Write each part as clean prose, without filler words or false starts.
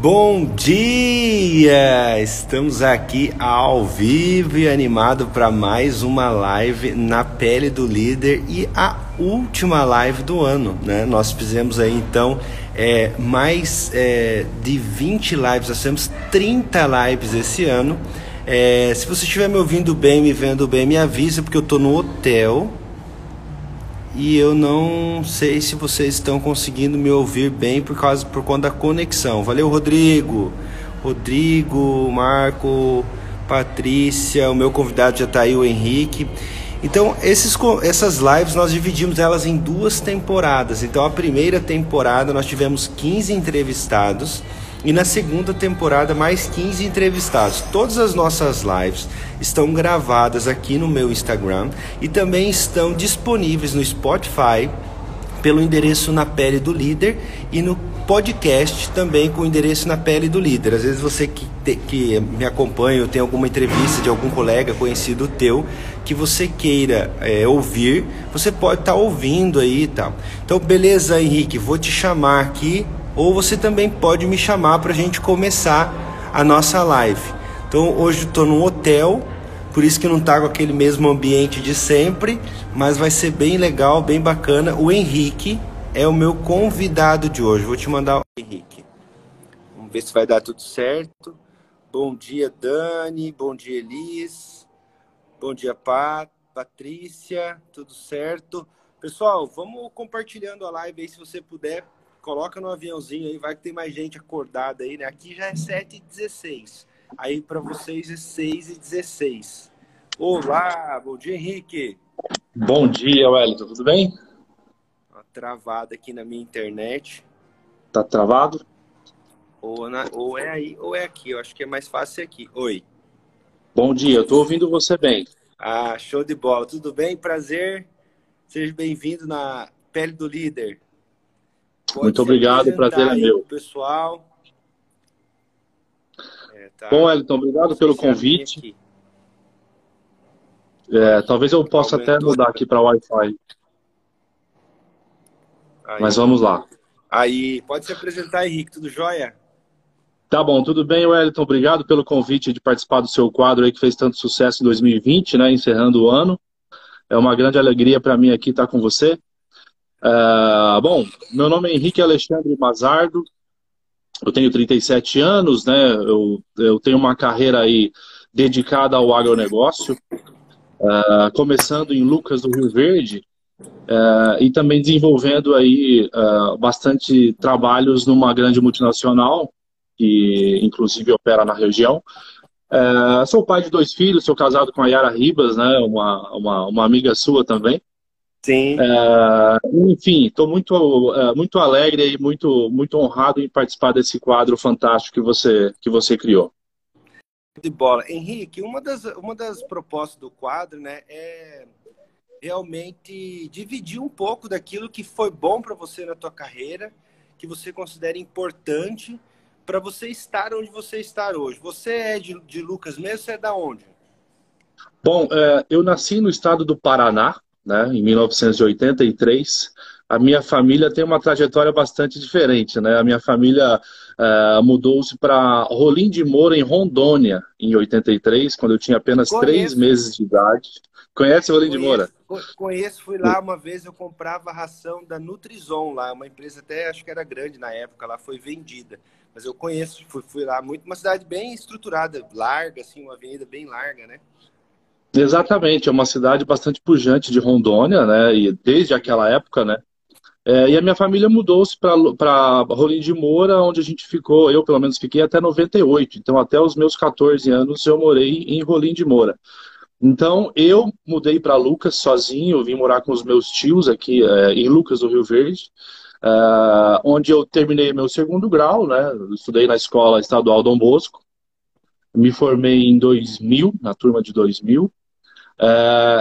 Bom dia! Estamos aqui ao vivo e animado para mais uma live na pele do líder e a última live do ano, né? Nós fizemos aí então mais de 20 lives, nós temos 30 lives esse ano. Se você estiver me ouvindo bem, me vendo bem, me avisa, porque eu tô no hotel e eu não sei se vocês estão conseguindo me ouvir bem por conta da conexão. Valeu, Rodrigo, Marco, Patrícia, o meu convidado já está aí, o Henrique. Então, essas lives nós dividimos elas em duas temporadas. Então, a primeira temporada nós tivemos 15 entrevistados e na segunda temporada mais 15 entrevistados. Todas as nossas lives estão gravadas aqui no meu Instagram e também estão disponíveis no Spotify pelo endereço Na Pele do Líder e no podcast também com o endereço Na Pele do Líder. Às vezes você que me acompanha ou tem alguma entrevista de algum colega conhecido teu que você queira ouvir, você pode estar ouvindo aí e tal. Então, beleza, Henrique, vou te chamar aqui. Ou você também pode me chamar para a gente começar a nossa live. Então hoje eu estou num hotel, por isso que não está com aquele mesmo ambiente de sempre, mas vai ser bem legal, bem bacana. O Henrique é o meu convidado de hoje. Vou te mandar o Henrique. Vamos ver se vai dar tudo certo. Bom dia, Dani. Bom dia, Elis. Bom dia, Patrícia. Tudo certo? Pessoal, vamos compartilhando a live aí se você puder. Coloca no aviãozinho aí, vai que tem mais gente acordada aí, né? Aqui já é 7h16. Aí para vocês é 6h16. Olá, bom dia, Henrique. Bom dia, Wellington, tudo bem? Tá travado aqui na minha internet. Tá travado? Ou é aí ou é aqui, eu acho que é mais fácil aqui. Oi. Bom dia, eu tô ouvindo você bem. Ah, show de bola. Tudo bem? Prazer. Seja bem-vindo na Pele do Líder. Pode muito obrigado, prazer é meu. Pessoal. Bom, Elton, obrigado pelo convite. Talvez eu possa até mudar aqui para Wi-Fi. Mas vamos lá. Aí, pode se apresentar, Henrique, tudo jóia? Tá bom, tudo bem, Wellington. Obrigado pelo convite de participar do seu quadro aí que fez tanto sucesso em 2020, né? Encerrando o ano. É uma grande alegria para mim aqui estar com você. Bom, meu nome é Henrique Alexandre Mazardo, eu tenho 37 anos, né? Eu tenho uma carreira aí dedicada ao agronegócio, começando em Lucas do Rio Verde e também desenvolvendo aí bastante trabalhos numa grande multinacional que inclusive opera na região. Sou pai de 2 filhos, sou casado com a Yara Ribas, né? uma amiga sua também. Sim. Enfim, estou muito alegre e muito honrado em participar desse quadro fantástico que você criou. De bola. Henrique, uma das propostas do quadro, né, é realmente dividir um pouco daquilo que foi bom para você na tua carreira, que você considera importante para você estar onde você está hoje. Você é de Lucas mesmo, você é da onde? Bom, eu nasci no estado do Paraná, né, em 1983, a minha família tem uma trajetória bastante diferente, né? A minha família mudou-se para Rolim de Moura, em Rondônia, em 83, quando eu tinha apenas 3 meses de idade. Conhece Rolim de Moura? Conheço, fui lá uma vez, eu comprava ração da Nutrizon lá, uma empresa até, acho que era grande na época, lá foi vendida. Mas eu conheço, fui lá muito, uma cidade bem estruturada, larga, assim, uma avenida bem larga, né? Exatamente, é uma cidade bastante pujante de Rondônia, né, e desde aquela época, né, e a minha família mudou-se para Rolim de Moura, onde a gente ficou, eu pelo menos fiquei até 98, então até os meus 14 anos eu morei em Rolim de Moura. Então eu mudei para Lucas sozinho, eu vim morar com os meus tios aqui em Lucas do Rio Verde, onde eu terminei meu 2º grau, né, estudei na escola estadual Dom Bosco, me formei em 2000, na turma de 2000,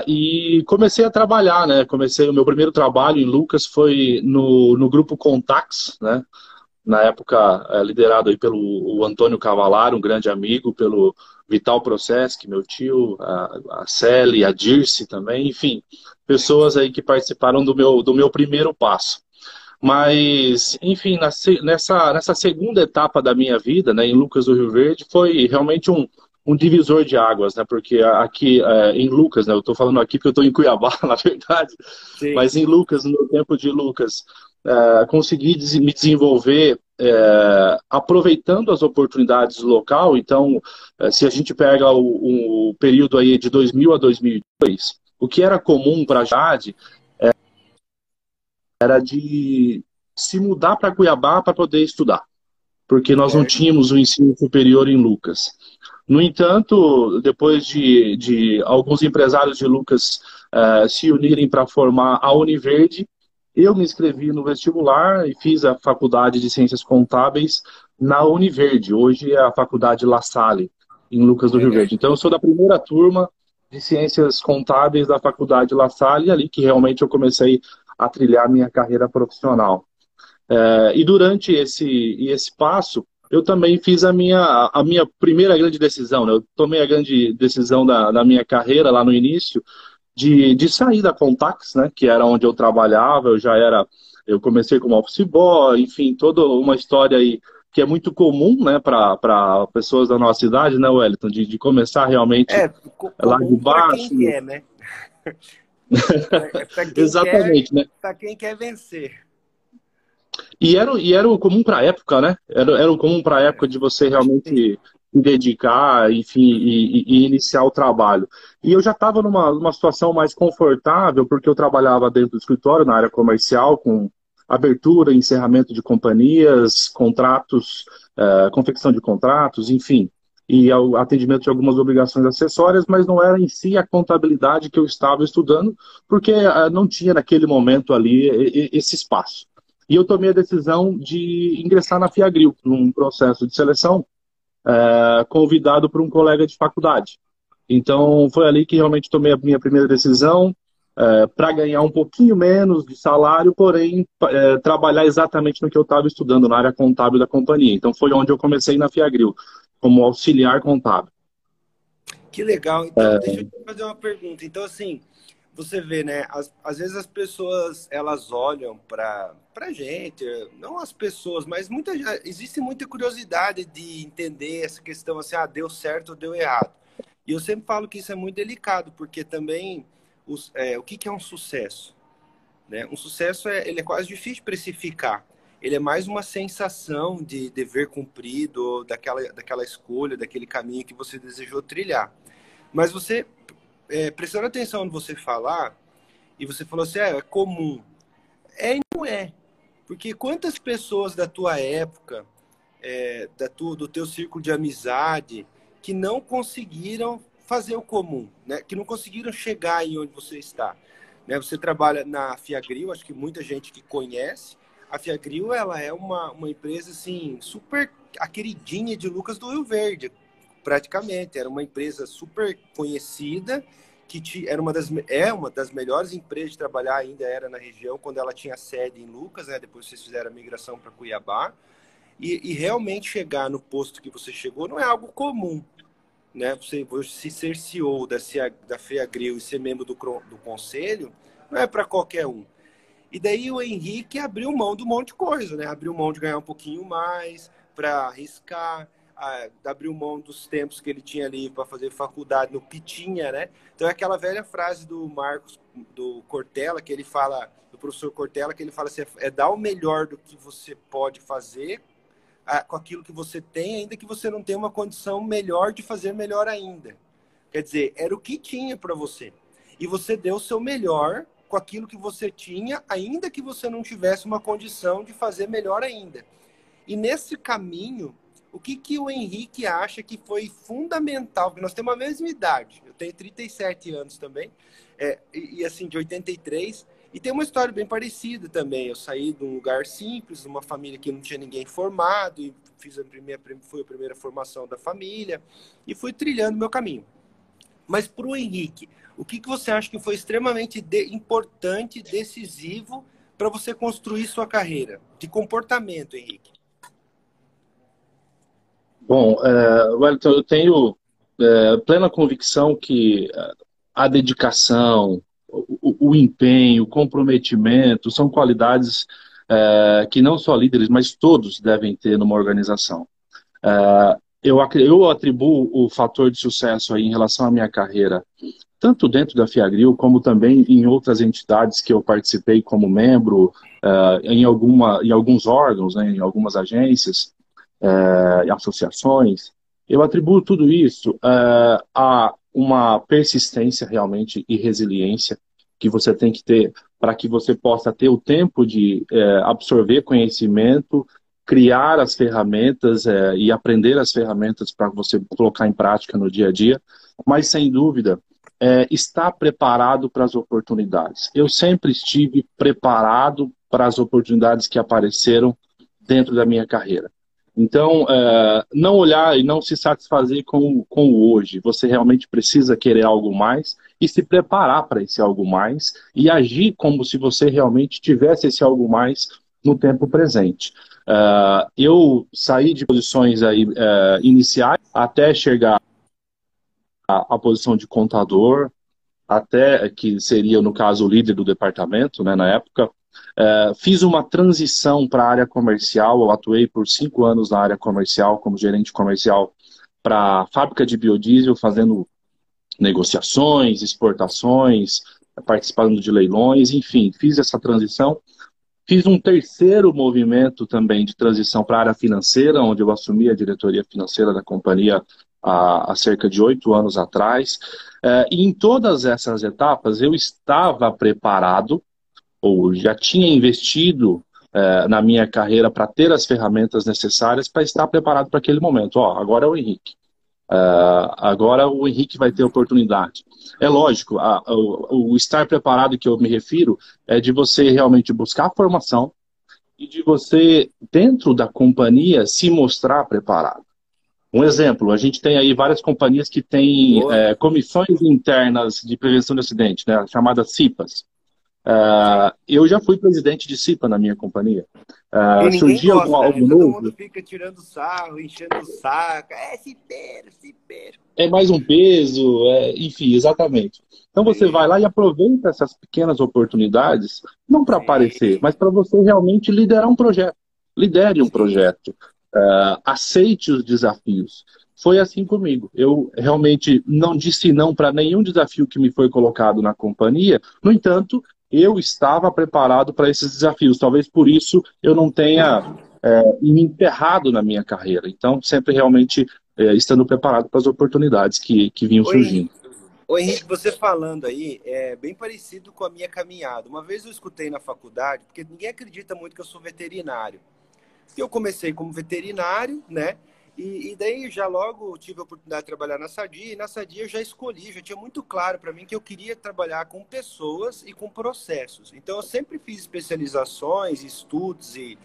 e comecei a trabalhar, né? O meu primeiro trabalho em Lucas foi no grupo Contax, né? Na época liderado aí pelo Antônio Cavallaro, um grande amigo, pelo Vital Process, que meu tio, a Celi, a Dirce também, enfim, pessoas aí que participaram do meu primeiro passo. Mas, enfim, nessa segunda etapa da minha vida, né, em Lucas do Rio Verde, foi realmente um divisor de águas, né? Porque aqui em Lucas, né? Eu estou falando aqui porque eu estou em Cuiabá, na verdade. Sim. Mas em Lucas, no meu tempo de Lucas, consegui me desenvolver aproveitando as oportunidades do local. Então, se a gente pega o período aí de 2000 a 2002, o que era comum para a Jade era de se mudar para Cuiabá para poder estudar, porque nós não tínhamos o ensino superior em Lucas. No entanto, depois de alguns empresários de Lucas se unirem para formar a Univerde, eu me inscrevi no vestibular e fiz a Faculdade de Ciências Contábeis na Univerde. Hoje é a Faculdade La Salle, em Lucas do Rio Verde. Então, eu sou da primeira turma de Ciências Contábeis da Faculdade La Salle, ali que realmente eu comecei a trilhar minha carreira profissional. E durante esse passo, eu também fiz a minha primeira grande decisão, né? Eu tomei a grande decisão da minha carreira lá no início de sair da Contax, né? Que era onde eu trabalhava. Eu comecei como office boy, enfim, toda uma história aí que é muito comum, né? Para pessoas da nossa idade, né, Wellington? De começar realmente lá de baixo. Pra quem quer, né? Pra quem exatamente, quer, né? Para quem quer vencer. E era o comum para a época, né? Era o comum para a época de você realmente se dedicar, enfim, e iniciar o trabalho. E eu já estava numa situação mais confortável, porque eu trabalhava dentro do escritório, na área comercial, com abertura, encerramento de companhias, contratos, confecção de contratos, enfim, e ao atendimento de algumas obrigações acessórias, mas não era em si a contabilidade que eu estava estudando, porque não tinha naquele momento ali esse espaço. E eu tomei a decisão de ingressar na Fiagril, num processo de seleção, convidado por um colega de faculdade. Então, foi ali que realmente tomei a minha primeira decisão, para ganhar um pouquinho menos de salário, porém, trabalhar exatamente no que eu estava estudando, na área contábil da companhia. Então, foi onde eu comecei na Fiagril, como auxiliar contábil. Que legal. Então, deixa eu te fazer uma pergunta. Então, assim, você vê, né, às vezes as pessoas, elas olham pra gente, não as pessoas, mas existe muita curiosidade de entender essa questão, assim, deu certo ou deu errado. E eu sempre falo que isso é muito delicado, porque também, o que é um sucesso? Né? Um sucesso, ele é quase difícil de precificar. Ele é mais uma sensação de dever cumprido, daquela escolha, daquele caminho que você desejou trilhar. Mas você... prestando atenção no você falar, e você falou assim, é comum. É e não é. Porque quantas pessoas da tua época, do teu círculo de amizade, que não conseguiram fazer o comum, né? Que não conseguiram chegar em onde você está. Né? Você trabalha na Fiagril, acho que muita gente que conhece. A Fiagril, ela é uma empresa, assim, super a queridinha de Lucas do Rio Verde. Praticamente, era uma empresa super conhecida, é uma das melhores empresas de trabalhar ainda era na região, quando ela tinha sede em Lucas, né? Depois vocês fizeram a migração para Cuiabá, e realmente chegar no posto que você chegou não é algo comum, né? Você ser CEO da Fiagril e ser membro do conselho, não é para qualquer um. E daí o Henrique abriu mão de um monte de coisa, né? Abriu mão de ganhar um pouquinho mais, para arriscar, abriu mão dos tempos que ele tinha ali para fazer faculdade no Pitinha, né? Então é aquela velha frase do Marcos, do Cortella, que ele fala, do professor Cortella, que ele fala assim, dar o melhor do que você pode fazer com aquilo que você tem, ainda que você não tenha uma condição melhor de fazer melhor ainda. Quer dizer, era o que tinha para você. E você deu o seu melhor com aquilo que você tinha, ainda que você não tivesse uma condição de fazer melhor ainda. E nesse caminho, o que o Henrique acha que foi fundamental? Porque nós temos a mesma idade. Eu tenho 37 anos também, assim, de 83. E tem uma história bem parecida também. Eu saí de um lugar simples, de uma família que não tinha ninguém formado, e foi a primeira formação da família, e fui trilhando meu caminho. Mas para o Henrique, o que você acha que foi extremamente importante, decisivo, para você construir sua carreira? De comportamento, Henrique. Bom, Wellington, eu tenho plena convicção que a dedicação, o empenho, o comprometimento são qualidades que não só líderes, mas todos devem ter numa organização. Eu atribuo o fator de sucesso aí em relação à minha carreira, tanto dentro da Fiagril, como também em outras entidades que eu participei como membro, em alguns órgãos, né, em algumas agências, associações. Eu atribuo tudo isso a uma persistência realmente e resiliência que você tem que ter para que você possa ter o tempo de absorver conhecimento, criar as ferramentas e aprender as ferramentas para você colocar em prática no dia a dia, mas sem dúvida, estar preparado para as oportunidades. Eu sempre estive preparado para as oportunidades que apareceram dentro da minha carreira. Então, não olhar e não se satisfazer com o hoje. Você realmente precisa querer algo mais e se preparar para esse algo mais e agir como se você realmente tivesse esse algo mais no tempo presente. Eu saí de posições aí, iniciais até chegar à posição de contador, até que seria, no caso, o líder do departamento, né, na época. Fiz uma transição para a área comercial. Eu atuei por 5 anos na área comercial como gerente comercial para a fábrica de biodiesel, fazendo negociações, exportações, participando de leilões, enfim, fiz essa transição. Fiz um terceiro movimento também de transição para a área financeira, onde eu assumi a diretoria financeira da companhia há cerca de 8 anos atrás. E em todas essas etapas eu estava preparado, ou já tinha investido na minha carreira para ter as ferramentas necessárias para estar preparado para aquele momento. Ó, agora é o Henrique. Agora o Henrique vai ter oportunidade. É lógico, o estar preparado que eu me refiro é de você realmente buscar formação e de você, dentro da companhia, se mostrar preparado. Um exemplo, a gente tem aí várias companhias que têm comissões internas de prevenção de acidente, né, chamadas CIPAs. Eu já fui presidente de CIPA na minha companhia. Surgia algo novo. Todo mundo fica tirando sarro, enchendo o saco. É cipeiro, cipeiro. É mais um peso, enfim, exatamente. Então você vai lá e aproveita essas pequenas oportunidades, não para aparecer, mas para você realmente liderar um projeto. Lidere um projeto. Aceite os desafios. Foi assim comigo. Eu realmente não disse não para nenhum desafio que me foi colocado na companhia. No entanto, eu estava preparado para esses desafios. Talvez por isso eu não tenha me enterrado na minha carreira. Então, sempre realmente estando preparado para as oportunidades que vinham surgindo. Ô Henrique, você falando aí é bem parecido com a minha caminhada. Uma vez eu escutei na faculdade, porque ninguém acredita muito que eu sou veterinário. E eu comecei como veterinário, né? E daí já logo tive a oportunidade de trabalhar na Sadia, e na Sadia eu já escolhi, já tinha muito claro para mim que eu queria trabalhar com pessoas e com processos. Então eu sempre fiz especializações, estudos e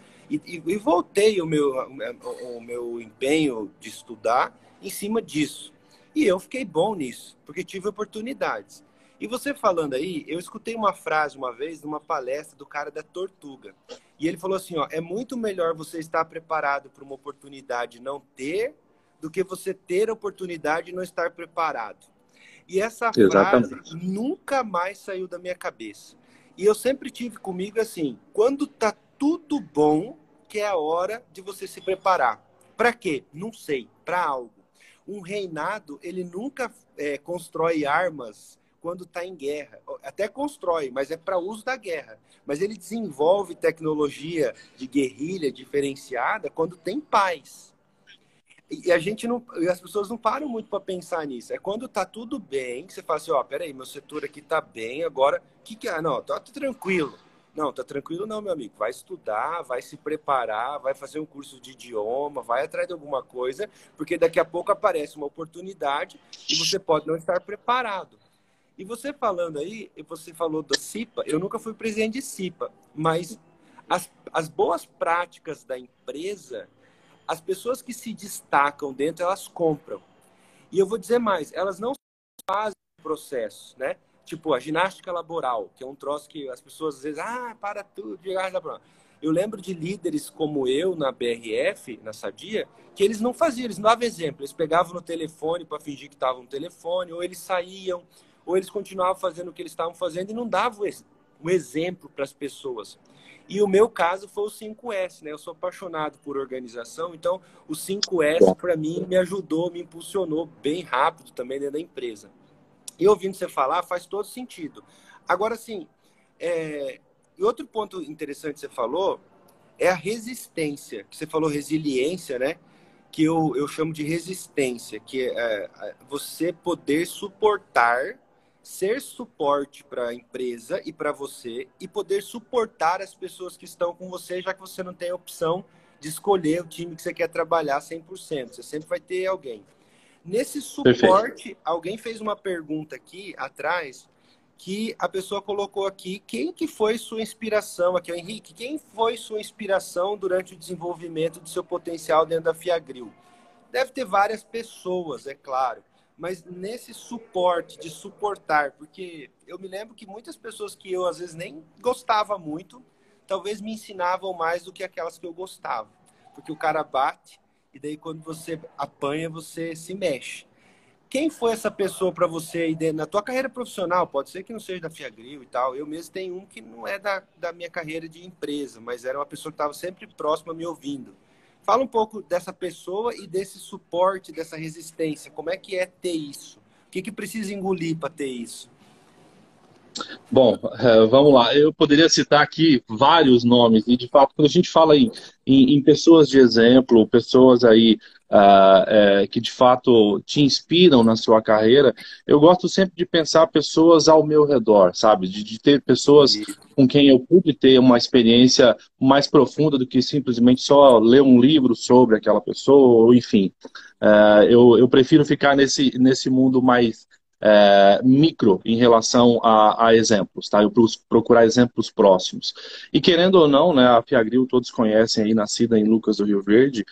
voltei o meu empenho de estudar em cima disso. E eu fiquei bom nisso, porque tive oportunidades. E você falando aí, eu escutei uma frase uma vez numa palestra do cara da Tortuga. E ele falou assim, ó, é muito melhor você estar preparado para uma oportunidade e não ter, do que você ter a oportunidade e não estar preparado. E essa frase nunca mais saiu da minha cabeça. E eu sempre tive comigo assim, quando tá tudo bom, que é a hora de você se preparar. Para quê? Não sei, para algo. Um reinado, ele nunca constrói armas quando está em guerra. Até constrói, mas é para uso da guerra. Mas ele desenvolve tecnologia de guerrilha diferenciada quando tem paz. E a gente não, as pessoas não param muito para pensar nisso. É quando está tudo bem, que você fala assim, ó, peraí, meu setor aqui está bem, agora, o que que é? Não, tá tranquilo. Não, tá tranquilo não, meu amigo. Vai estudar, vai se preparar, vai fazer um curso de idioma, vai atrás de alguma coisa, porque daqui a pouco aparece uma oportunidade e você pode não estar preparado. E você falando aí, você falou da CIPA, eu nunca fui presidente de CIPA, mas as boas práticas da empresa, as pessoas que se destacam dentro, elas compram. E eu vou dizer mais, elas não fazem processo, né? Tipo, a ginástica laboral, que é um troço que as pessoas às vezes, para tudo, ginástica laboral. Eu lembro de líderes como eu na BRF, na Sadia, que eles não faziam, eles não davam exemplo, eles pegavam no telefone para fingir que estavam no telefone, ou eles saíam, ou eles continuavam fazendo o que eles estavam fazendo e não davam um exemplo para as pessoas. E o meu caso foi o 5S, né? Eu sou apaixonado por organização, então o 5S, para mim, me ajudou, me impulsionou bem rápido também dentro da empresa. E ouvindo você falar, faz todo sentido. Agora, assim, e outro ponto interessante que você falou é a resistência. Você falou resiliência, né? Que eu chamo de resistência, que é você poder suportar, ser suporte para a empresa e para você, e poder suportar as pessoas que estão com você, já que você não tem a opção de escolher o time que você quer trabalhar 100%. Você sempre vai ter alguém. Nesse suporte, perfeito. Alguém fez uma pergunta aqui atrás, que a pessoa colocou aqui, quem que foi sua inspiração, aqui é o Henrique, quem foi sua inspiração durante o desenvolvimento do seu potencial dentro da Fiagril? Deve ter várias pessoas, é claro, mas nesse suporte, de suportar, porque eu me lembro que muitas pessoas que eu às vezes nem gostava muito, talvez me ensinavam mais do que aquelas que eu gostava, porque o cara bate e daí quando você apanha, você se mexe. Quem foi essa pessoa para você aí na tua carreira profissional? Pode ser que não seja da Fiagril e tal. Eu mesmo tenho um que não é da minha carreira de empresa, mas era uma pessoa que estava sempre próxima, me ouvindo. Fala um pouco dessa pessoa e desse suporte, dessa resistência. Como é que é ter isso? O que precisa engolir para ter isso? Bom, vamos lá. Eu poderia citar aqui vários nomes. E, de fato, quando a gente fala em pessoas de exemplo, pessoas aí... que de fato te inspiram na sua carreira, eu gosto sempre de pensar pessoas ao meu redor, sabe? De ter pessoas com quem eu pude ter uma experiência mais profunda do que simplesmente só ler um livro sobre aquela pessoa, enfim. Eu prefiro ficar nesse mundo mais micro em relação a exemplos, tá? Eu procurar exemplos próximos. E querendo ou não, né, a Fiagril, todos conhecem aí, nascida em Lucas do Rio Verde,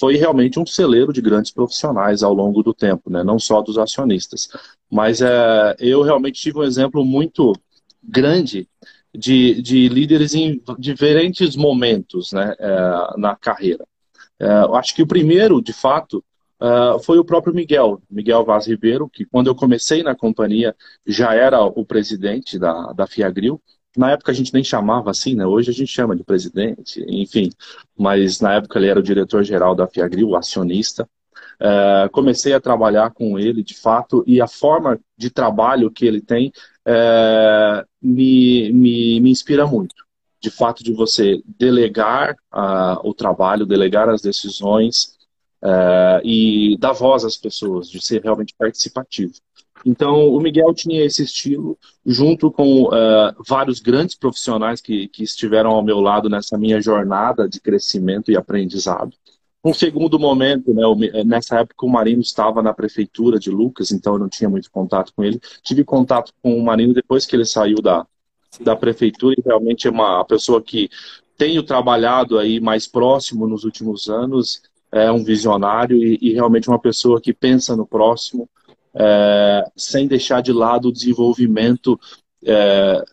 foi realmente um celeiro de grandes profissionais ao longo do tempo, né? Não só dos acionistas. Mas eu realmente tive um exemplo muito grande de líderes em diferentes momentos, né, na carreira. Eu acho que o primeiro, de fato, foi o próprio Miguel Vaz Ribeiro, que quando eu comecei na companhia já era o presidente da Fiagril. Na época a gente nem chamava assim, né? Hoje a gente chama de presidente, enfim. Mas na época ele era o diretor-geral da Fiagril, acionista. Comecei a trabalhar com ele, de fato, e a forma de trabalho que ele tem me inspira muito. De fato, de você delegar o trabalho, delegar as decisões e dar voz às pessoas, de ser realmente participativo. Então, o Miguel tinha esse estilo, junto com vários grandes profissionais que estiveram ao meu lado nessa minha jornada de crescimento e aprendizado. Um segundo momento, né, nessa época o Marino estava na prefeitura de Lucas, então eu não tinha muito contato com ele. Tive contato com o Marino depois que ele saiu da prefeitura, e realmente é uma pessoa que tenho trabalhado aí mais próximo nos últimos anos, é um visionário e realmente uma pessoa que pensa no próximo, sem deixar de lado o desenvolvimento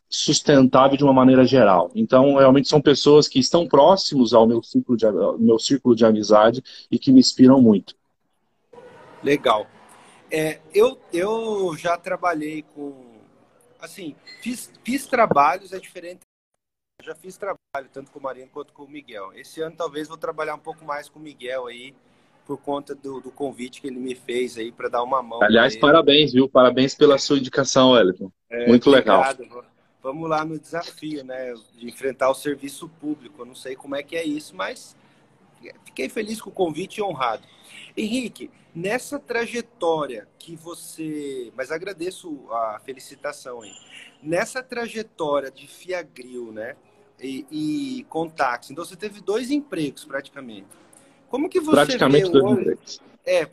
sustentável de uma maneira geral. Então, realmente são pessoas que estão próximos ao meu círculo de amizade e que me inspiram muito. Legal. Eu já trabalhei com... Assim, fiz trabalhos, é diferente. Eu já fiz trabalho, tanto com o Marino quanto com o Miguel. Esse ano, talvez, vou trabalhar um pouco mais com o Miguel aí, por conta do convite que ele me fez aí para dar uma mão. Aliás, parabéns, viu? Parabéns pela sua indicação, Wellington. Muito legal. Obrigado. Vamos lá no desafio, né? De enfrentar o serviço público. Eu não sei como é que é isso, mas fiquei feliz com o convite e honrado. Henrique, nessa trajetória que você... Mas agradeço a felicitação aí. Nessa trajetória de Fiagril, né? E Contax. Então, você teve 2 empregos, praticamente. Como que você praticamente vê 2 empregos.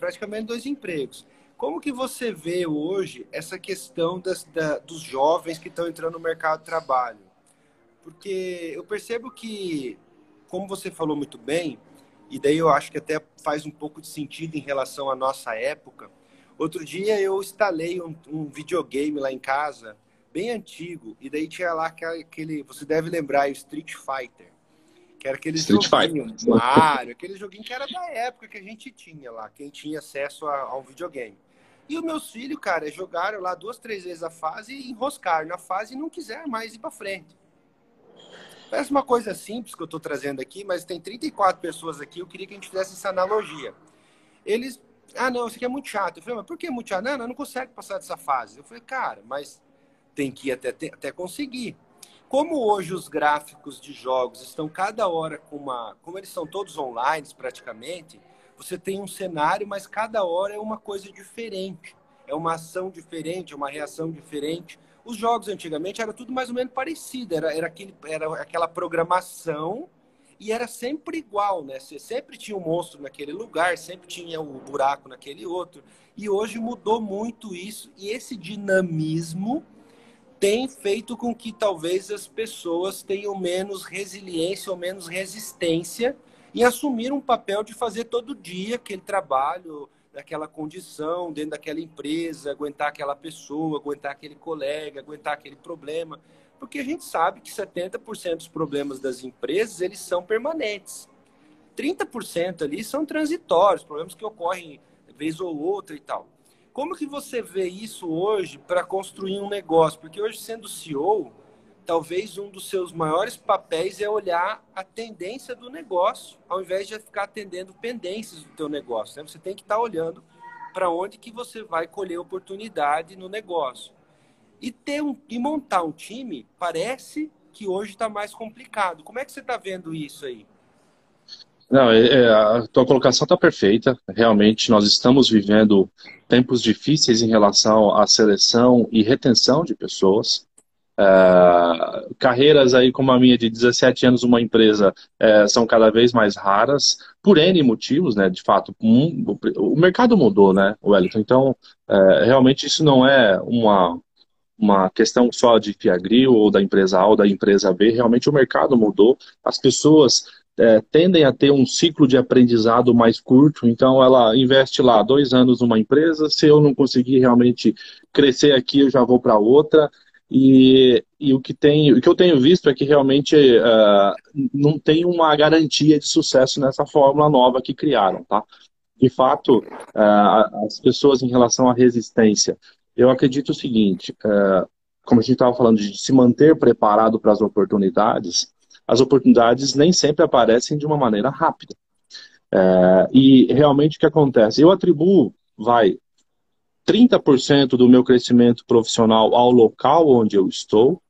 Praticamente 2 empregos. Como que você vê hoje essa questão dos jovens que estão entrando no mercado de trabalho? Porque eu percebo que, como você falou muito bem, e daí eu acho que até faz um pouco de sentido em relação à nossa época. Outro dia eu instalei um videogame lá em casa, bem antigo, e daí tinha lá aquele, você deve lembrar, o Street Fighter. Que era aquele joguinho, Mario, aquele joguinho que era da época que a gente tinha lá, quem tinha acesso a um videogame. E os meus filhos, cara, jogaram lá 2, 3 vezes a fase, enroscaram na fase e não quiseram mais ir pra frente. Parece uma coisa simples que eu estou trazendo aqui, mas tem 34 pessoas aqui, eu queria que a gente fizesse essa analogia. Eles, ah não, isso aqui é muito chato. Eu falei, mas por que é muito chato? Não, não consegue passar dessa fase. Eu falei, cara, mas tem que ir até conseguir. Como hoje os gráficos de jogos estão cada hora com uma... Como eles são todos online praticamente, você tem um cenário, mas cada hora é uma coisa diferente. É uma ação diferente, uma reação diferente. Os jogos antigamente era tudo mais ou menos parecido, era aquela programação e era sempre igual, né? Você sempre tinha um monstro naquele lugar, sempre tinha um buraco naquele outro. E hoje mudou muito isso, e esse dinamismo tem feito com que talvez as pessoas tenham menos resiliência ou menos resistência em assumir um papel de fazer todo dia aquele trabalho, daquela condição, dentro daquela empresa, aguentar aquela pessoa, aguentar aquele colega, aguentar aquele problema. Porque a gente sabe que 70% dos problemas das empresas, eles são permanentes. 30% ali são transitórios, problemas que ocorrem vez ou outra e tal. Como que você vê isso hoje para construir um negócio? Porque hoje, sendo CEO, talvez um dos seus maiores papéis é olhar a tendência do negócio, ao invés de ficar atendendo pendências do teu negócio, né? Você tem que estar olhando para onde que você vai colher oportunidade no negócio. E montar um time parece que hoje está mais complicado. Como é que você está vendo isso aí? Não, a tua colocação está perfeita. Realmente, nós estamos vivendo tempos difíceis em relação à seleção e retenção de pessoas. Carreiras aí como a minha de 17 anos numa empresa são cada vez mais raras por N motivos, né? De fato, o mercado mudou, né, Wellington? Então, realmente isso não é uma questão só de Fiagril ou da empresa A ou da empresa B. Realmente o mercado mudou, as pessoas tendem a ter um ciclo de aprendizado mais curto. Então ela investe lá 2 anos numa empresa, se eu não conseguir realmente crescer aqui, eu já vou para outra. E o que eu tenho visto é que realmente não tem uma garantia de sucesso nessa fórmula nova que criaram, tá? De fato, as pessoas em relação à resistência, eu acredito o seguinte, como a gente estava falando de se manter preparado para as oportunidades nem sempre aparecem de uma maneira rápida. E realmente o que acontece? Eu atribuo, 30% do meu crescimento profissional ao local onde eu estou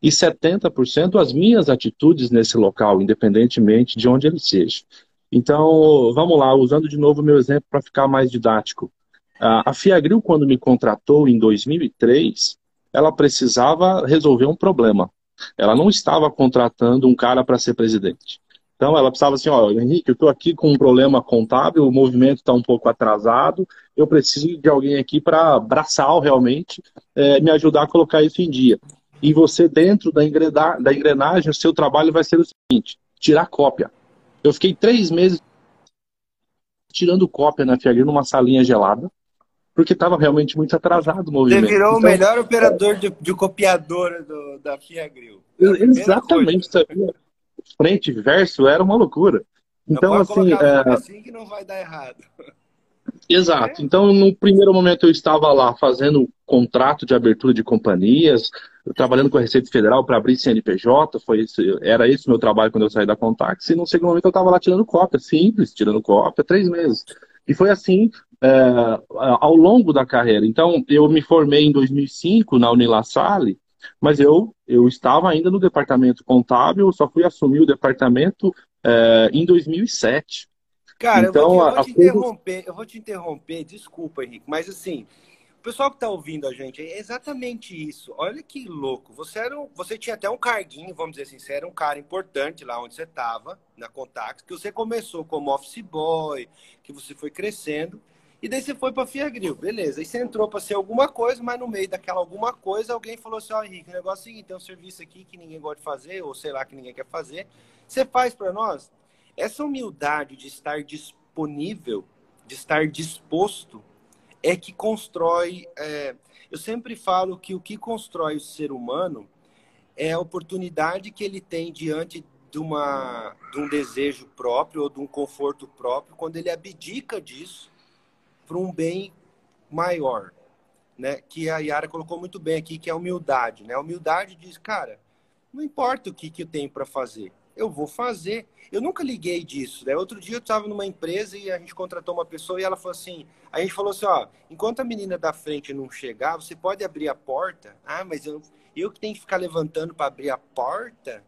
e 70% às minhas atitudes nesse local, independentemente de onde ele seja. Então, vamos lá, usando de novo o meu exemplo para ficar mais didático. A Fiagril, quando me contratou em 2003, ela precisava resolver um problema. Ela não estava contratando um cara para ser presidente. Então ela precisava assim, ó, Henrique, eu estou aqui com um problema contábil, o movimento está um pouco atrasado, eu preciso de alguém aqui para abraçar realmente, me ajudar a colocar isso em dia. E você dentro da engrenagem, o seu trabalho vai ser o seguinte, tirar cópia. Eu fiquei 3 meses tirando cópia na Fiagril numa salinha gelada, porque estava realmente muito atrasado o movimento. Você virou então, o melhor operador de copiadora da Fiagril. Exatamente, sabia? Frente e verso era uma loucura. Então, assim, assim que não vai dar errado. Exato. Então, no primeiro momento eu estava lá fazendo contrato de abertura de companhias, trabalhando com a Receita Federal para abrir CNPJ, era esse o meu trabalho quando eu saí da Contax, e no segundo momento eu estava lá tirando cópia, simples, tirando cópia, 3 meses. E foi assim ao longo da carreira. Então, eu me formei em 2005 na La Salle, mas eu estava ainda no departamento contábil, só fui assumir o departamento em 2007. Cara, então, eu vou te interromper, desculpa, Henrique, mas assim, o pessoal que está ouvindo a gente, é exatamente isso. Olha que louco, você tinha até um carguinho, vamos dizer assim, você era um cara importante lá onde você estava, na Contax, que você começou como office boy, que você foi crescendo. E daí você foi para Fiagril, beleza. Aí você entrou para ser alguma coisa, mas no meio daquela alguma coisa, alguém falou assim, ó, Henrique, o negócio é o seguinte, tem um serviço aqui que ninguém gosta de fazer, ou sei lá, que ninguém quer fazer. Você faz para nós? Essa humildade de estar disponível, de estar disposto, é que constrói... eu sempre falo que o que constrói o ser humano é a oportunidade que ele tem diante de um desejo próprio ou de um conforto próprio, quando ele abdica disso, para um bem maior, né? Que a Yara colocou muito bem aqui, que é a humildade, né? A humildade diz, cara, Não importa o que, que eu tenho para fazer, eu vou fazer. Eu nunca liguei disso, né? Outro dia eu estava numa empresa e a gente contratou uma pessoa e ela falou assim, a gente falou assim, ó, enquanto a menina da frente não chegar, você pode abrir a porta? Ah, mas eu que tenho que ficar levantando para abrir a porta?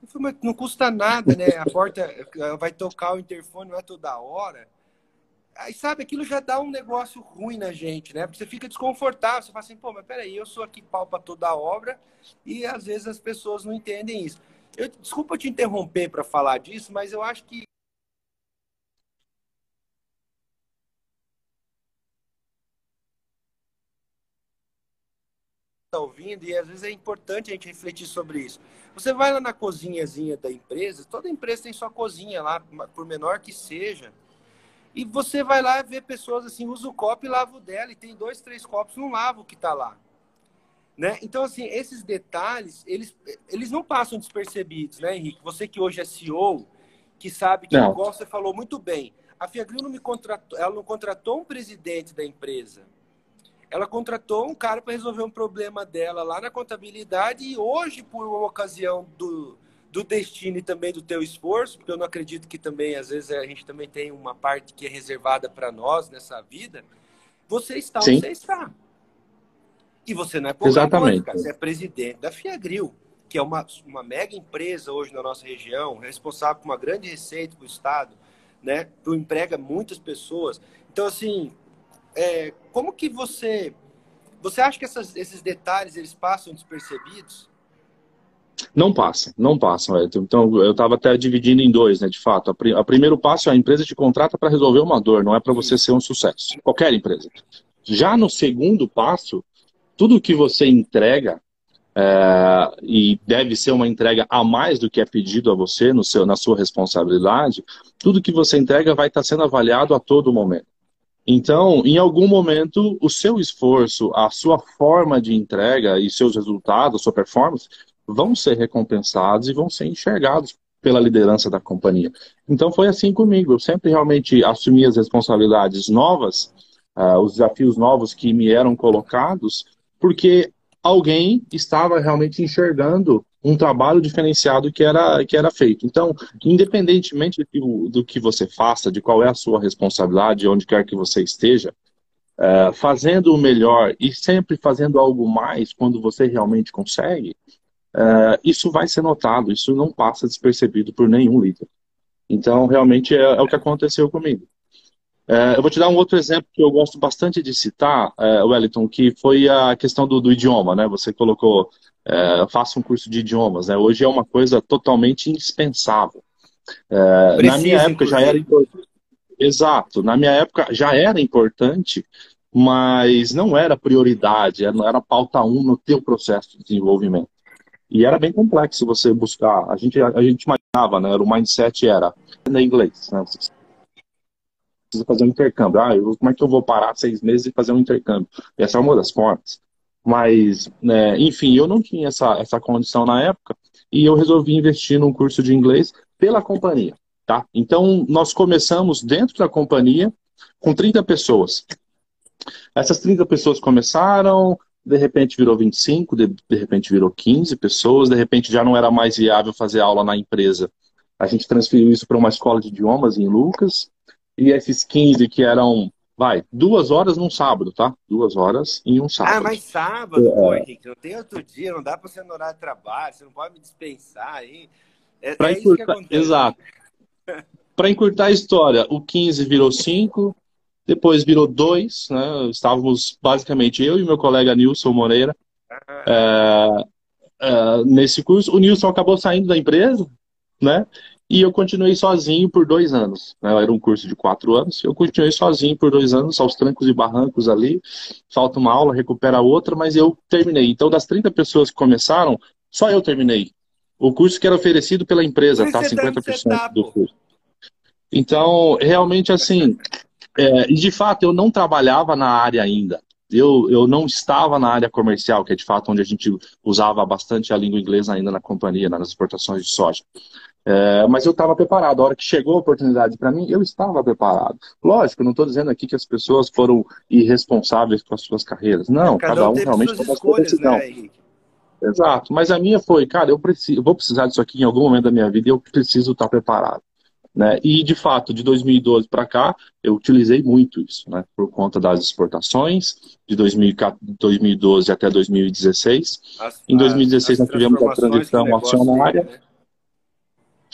Eu falei, mas não custa nada, né? A porta vai tocar o interfone, não é toda hora. Aí, sabe, aquilo já dá um negócio ruim na gente, né? Porque você fica desconfortável, você fala assim, pô, mas peraí, eu sou aqui pau pra toda a obra e às vezes as pessoas não entendem isso. Desculpa te interromper para falar disso, mas eu acho que... tá ouvindo e às vezes é importante a gente refletir sobre isso. Você vai lá na cozinhazinha da empresa, toda empresa tem sua cozinha lá, por menor que seja... E você vai lá ver pessoas assim, usa o copo e lava o dela. E tem 2, 3 copos, não lava o que tá lá. Né? Então, assim, esses detalhes, eles não passam despercebidos, né, Henrique? Você que hoje é CEO, que sabe que igual você falou muito bem. A Fiagril não me contratou, ela não contratou um presidente da empresa. Ela contratou um cara para resolver um problema dela lá na contabilidade. E hoje, por uma ocasião do destino e também do teu esforço, porque eu não acredito que também, às vezes, a gente também tem uma parte que é reservada para nós nessa vida, você está onde você está. E você não é política, você é presidente da Fiagril, que é uma mega empresa hoje na nossa região, responsável por uma grande receita para o Estado, né? Que emprega muitas pessoas. Então, assim, como que você... Você acha que esses detalhes, eles passam despercebidos? Não passam, Elton. Então, eu estava até dividindo em dois, né, de fato. O primeiro passo é a empresa te contrata para resolver uma dor, não é para você ser um sucesso. Qualquer empresa. Já no segundo passo, tudo que você entrega, e deve ser uma entrega a mais do que é pedido a você, na sua responsabilidade, tudo que você entrega vai estar sendo avaliado a todo momento. Então, em algum momento, o seu esforço, a sua forma de entrega e seus resultados, sua performance... vão ser recompensados e vão ser enxergados pela liderança da companhia. Então foi assim comigo, eu sempre realmente assumi as responsabilidades novas, os desafios novos que me eram colocados, porque alguém estava realmente enxergando um trabalho diferenciado que era feito. Então, independentemente do que você faça, de qual é a sua responsabilidade, onde quer que você esteja, fazendo o melhor e sempre fazendo algo mais quando você realmente consegue, isso vai ser notado, isso não passa despercebido por nenhum líder. Então, realmente, é o que aconteceu comigo. Eu vou te dar um outro exemplo que eu gosto bastante de citar, Wellington, que foi a questão do idioma, né? Você colocou, faça um curso de idiomas, né? Hoje é uma coisa totalmente indispensável. Na minha época já era importante. Exato, na minha época já era importante, mas não era prioridade, não era pauta 1 no teu processo de desenvolvimento. E era bem complexo você buscar. A gente imaginava, né? O mindset era aprender inglês, né? Você precisa fazer um intercâmbio. Como é que eu vou parar 6 meses e fazer um intercâmbio? Essa é uma das formas. Mas, né, enfim, eu não tinha essa condição na época e eu resolvi investir num curso de inglês pela companhia, tá? Então, nós começamos dentro da companhia com 30 pessoas. Essas 30 pessoas começaram... De repente virou 25, de repente virou 15 pessoas, de repente já não era mais viável fazer aula na empresa. A gente transferiu isso para uma escola de idiomas em Lucas, e esses 15 que eram, 2 horas num sábado, tá? 2 horas em um sábado. Ah, mas sábado, pô, Henrique, não tem outro dia, não dá para você no horário de trabalho, você não pode me dispensar aí. É isso que acontece. Exato. Para encurtar a história, o 15 virou 5... Depois virou 2, né? Estávamos basicamente eu e meu colega Nilson Moreira nesse curso. O Nilson acabou saindo da empresa, né? E eu continuei sozinho por 2 anos. Né? Era um curso de 4 anos. Eu continuei sozinho por 2 anos, aos trancos e barrancos ali. Falta uma aula, recupera outra, mas eu terminei. Então, das 30 pessoas que começaram, só eu terminei. O curso que era oferecido pela empresa, tá? 50% do curso. Então, realmente assim... e de fato eu não trabalhava na área ainda, eu não estava na área comercial, que é de fato onde a gente usava bastante a língua inglesa ainda na companhia, nas exportações de soja, mas eu estava preparado. A hora que chegou a oportunidade para mim, eu estava preparado. Lógico, eu não estou dizendo aqui que as pessoas foram irresponsáveis com as suas carreiras, não, cada um realmente tomou a sua decisão. Exato, mas a minha foi, cara, eu vou precisar disso aqui em algum momento da minha vida e eu preciso estar preparado, né? E de fato, de 2012 para cá, eu utilizei muito isso, né? Por conta das exportações, de 2012 até 2016. Em 2016 nós tivemos a transição acionária. Né?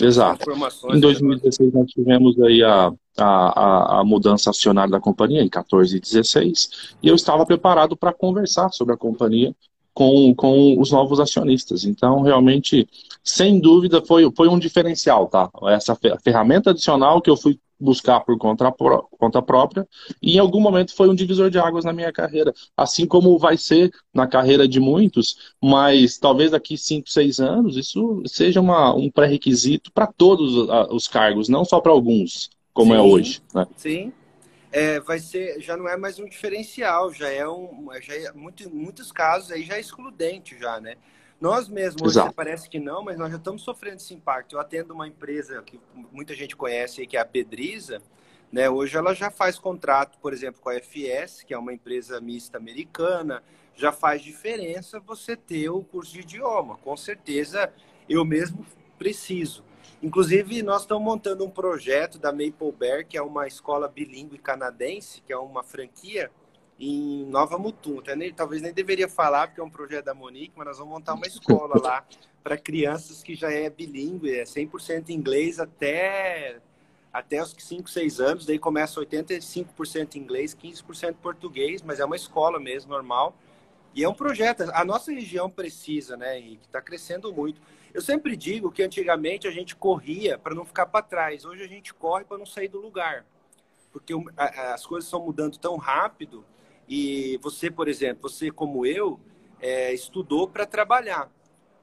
Exato. Em 2016 nós tivemos aí a mudança acionária da companhia, em 14 e 16, e eu estava preparado para conversar sobre a companhia com os novos acionistas. Então, realmente, sem dúvida, foi um diferencial, tá? Essa ferramenta adicional que eu fui buscar por conta própria, e em algum momento foi um divisor de águas na minha carreira, assim como vai ser na carreira de muitos, mas talvez daqui 5, 6 anos isso seja um pré-requisito para todos os cargos, não só para alguns, como sim, é hoje, né? Sim. É, vai ser, já não é mais um diferencial, muitos casos aí já é excludente já, né? Nós mesmos, hoje parece que não, mas nós já estamos sofrendo esse impacto. Eu atendo uma empresa que muita gente conhece aí, que é a Pedriza, né? Hoje ela já faz contrato, por exemplo, com a FS, que é uma empresa mista americana. Já faz diferença você ter o curso de idioma, com certeza eu mesmo preciso. Inclusive, nós estamos montando um projeto da Maple Bear, que é uma escola bilíngue canadense, que é uma franquia em Nova Mutum. Talvez nem deveria falar, porque é um projeto da Monique, mas nós vamos montar uma escola lá para crianças que já é bilíngue, é 100% inglês até os 5, 6 anos. Daí começa 85% inglês, 15% português, mas é uma escola mesmo, normal. E é um projeto. A nossa região precisa, né, Henrique? Está crescendo muito. Eu sempre digo que antigamente a gente corria para não ficar para trás. Hoje a gente corre para não sair do lugar. Porque as coisas estão mudando tão rápido. E você, por exemplo, você como eu, estudou para trabalhar.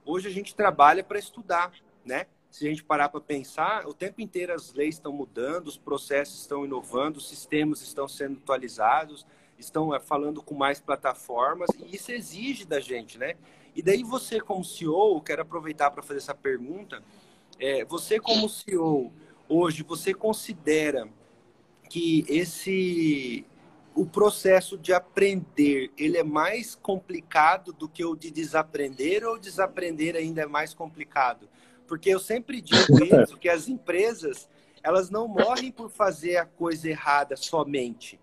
Hoje a gente trabalha para estudar, né? Se a gente parar para pensar, o tempo inteiro as leis estão mudando, os processos estão inovando, os sistemas estão sendo atualizados, estão falando com mais plataformas, e isso exige da gente, né? E daí você como CEO, quero aproveitar para fazer essa pergunta, você como CEO, hoje você considera que o processo de aprender, ele é mais complicado do que o de desaprender, ou desaprender ainda é mais complicado? Porque eu sempre digo isso, que as empresas, elas não morrem por fazer a coisa errada somente.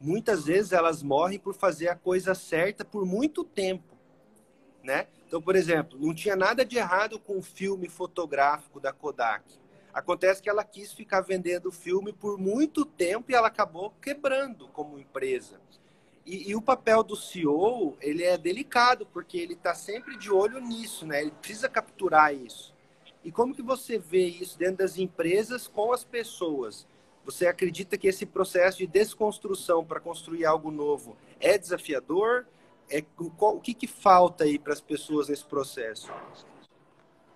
Muitas vezes elas morrem por fazer a coisa certa por muito tempo, né? Então, por exemplo, não tinha nada de errado com o filme fotográfico da Kodak. Acontece que ela quis ficar vendendo o filme por muito tempo e ela acabou quebrando como empresa. E o papel do CEO, ele é delicado, porque ele está sempre de olho nisso, né? Ele precisa capturar isso. E como que você vê isso dentro das empresas com as pessoas? Você acredita que esse processo de desconstrução para construir algo novo é desafiador? O que falta aí para as pessoas nesse processo?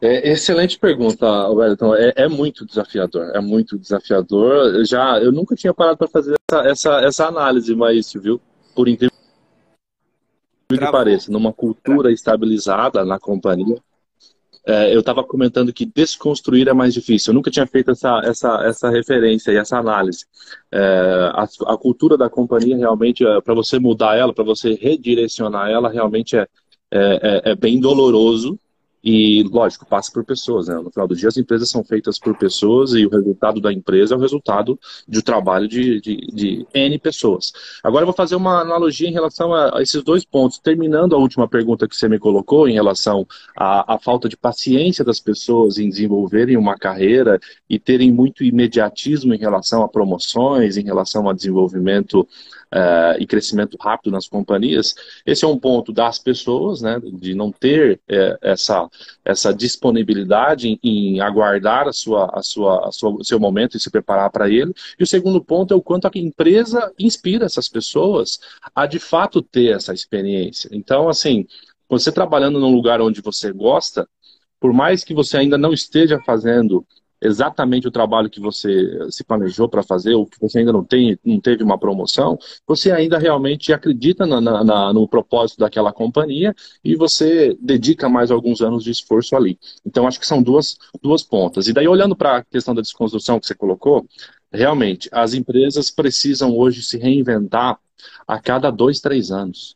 Excelente pergunta, Wellington. É muito desafiador, é muito desafiador. Eu nunca tinha parado para fazer essa análise, mas, viu, por incrível que pareça, numa cultura estabilizada na companhia, eu estava comentando que desconstruir é mais difícil. Eu nunca tinha feito essa referência e essa análise. A cultura da companhia, realmente, para você mudar ela, para você redirecionar ela, realmente é bem doloroso. E, lógico, passa por pessoas, né? No final do dia, as empresas são feitas por pessoas e o resultado da empresa é o resultado de um trabalho de N pessoas. Agora eu vou fazer uma analogia em relação a esses dois pontos. Terminando a última pergunta que você me colocou em relação à falta de paciência das pessoas em desenvolverem uma carreira e terem muito imediatismo em relação a promoções, em relação a desenvolvimento e crescimento rápido nas companhias. Esse é um ponto das pessoas, né? De não ter essa disponibilidade em aguardar o seu momento e se preparar para ele. E o segundo ponto é o quanto a empresa inspira essas pessoas a, de fato, ter essa experiência. Então, assim, você trabalhando num lugar onde você gosta, por mais que você ainda não esteja fazendo exatamente o trabalho que você se planejou para fazer, ou que você ainda não teve uma promoção, você ainda realmente acredita no propósito daquela companhia e você dedica mais alguns anos de esforço ali. Então, acho que são duas pontas. E daí, olhando para a questão da desconstrução que você colocou, Realmente, as empresas precisam hoje se reinventar a cada 2, 3 anos.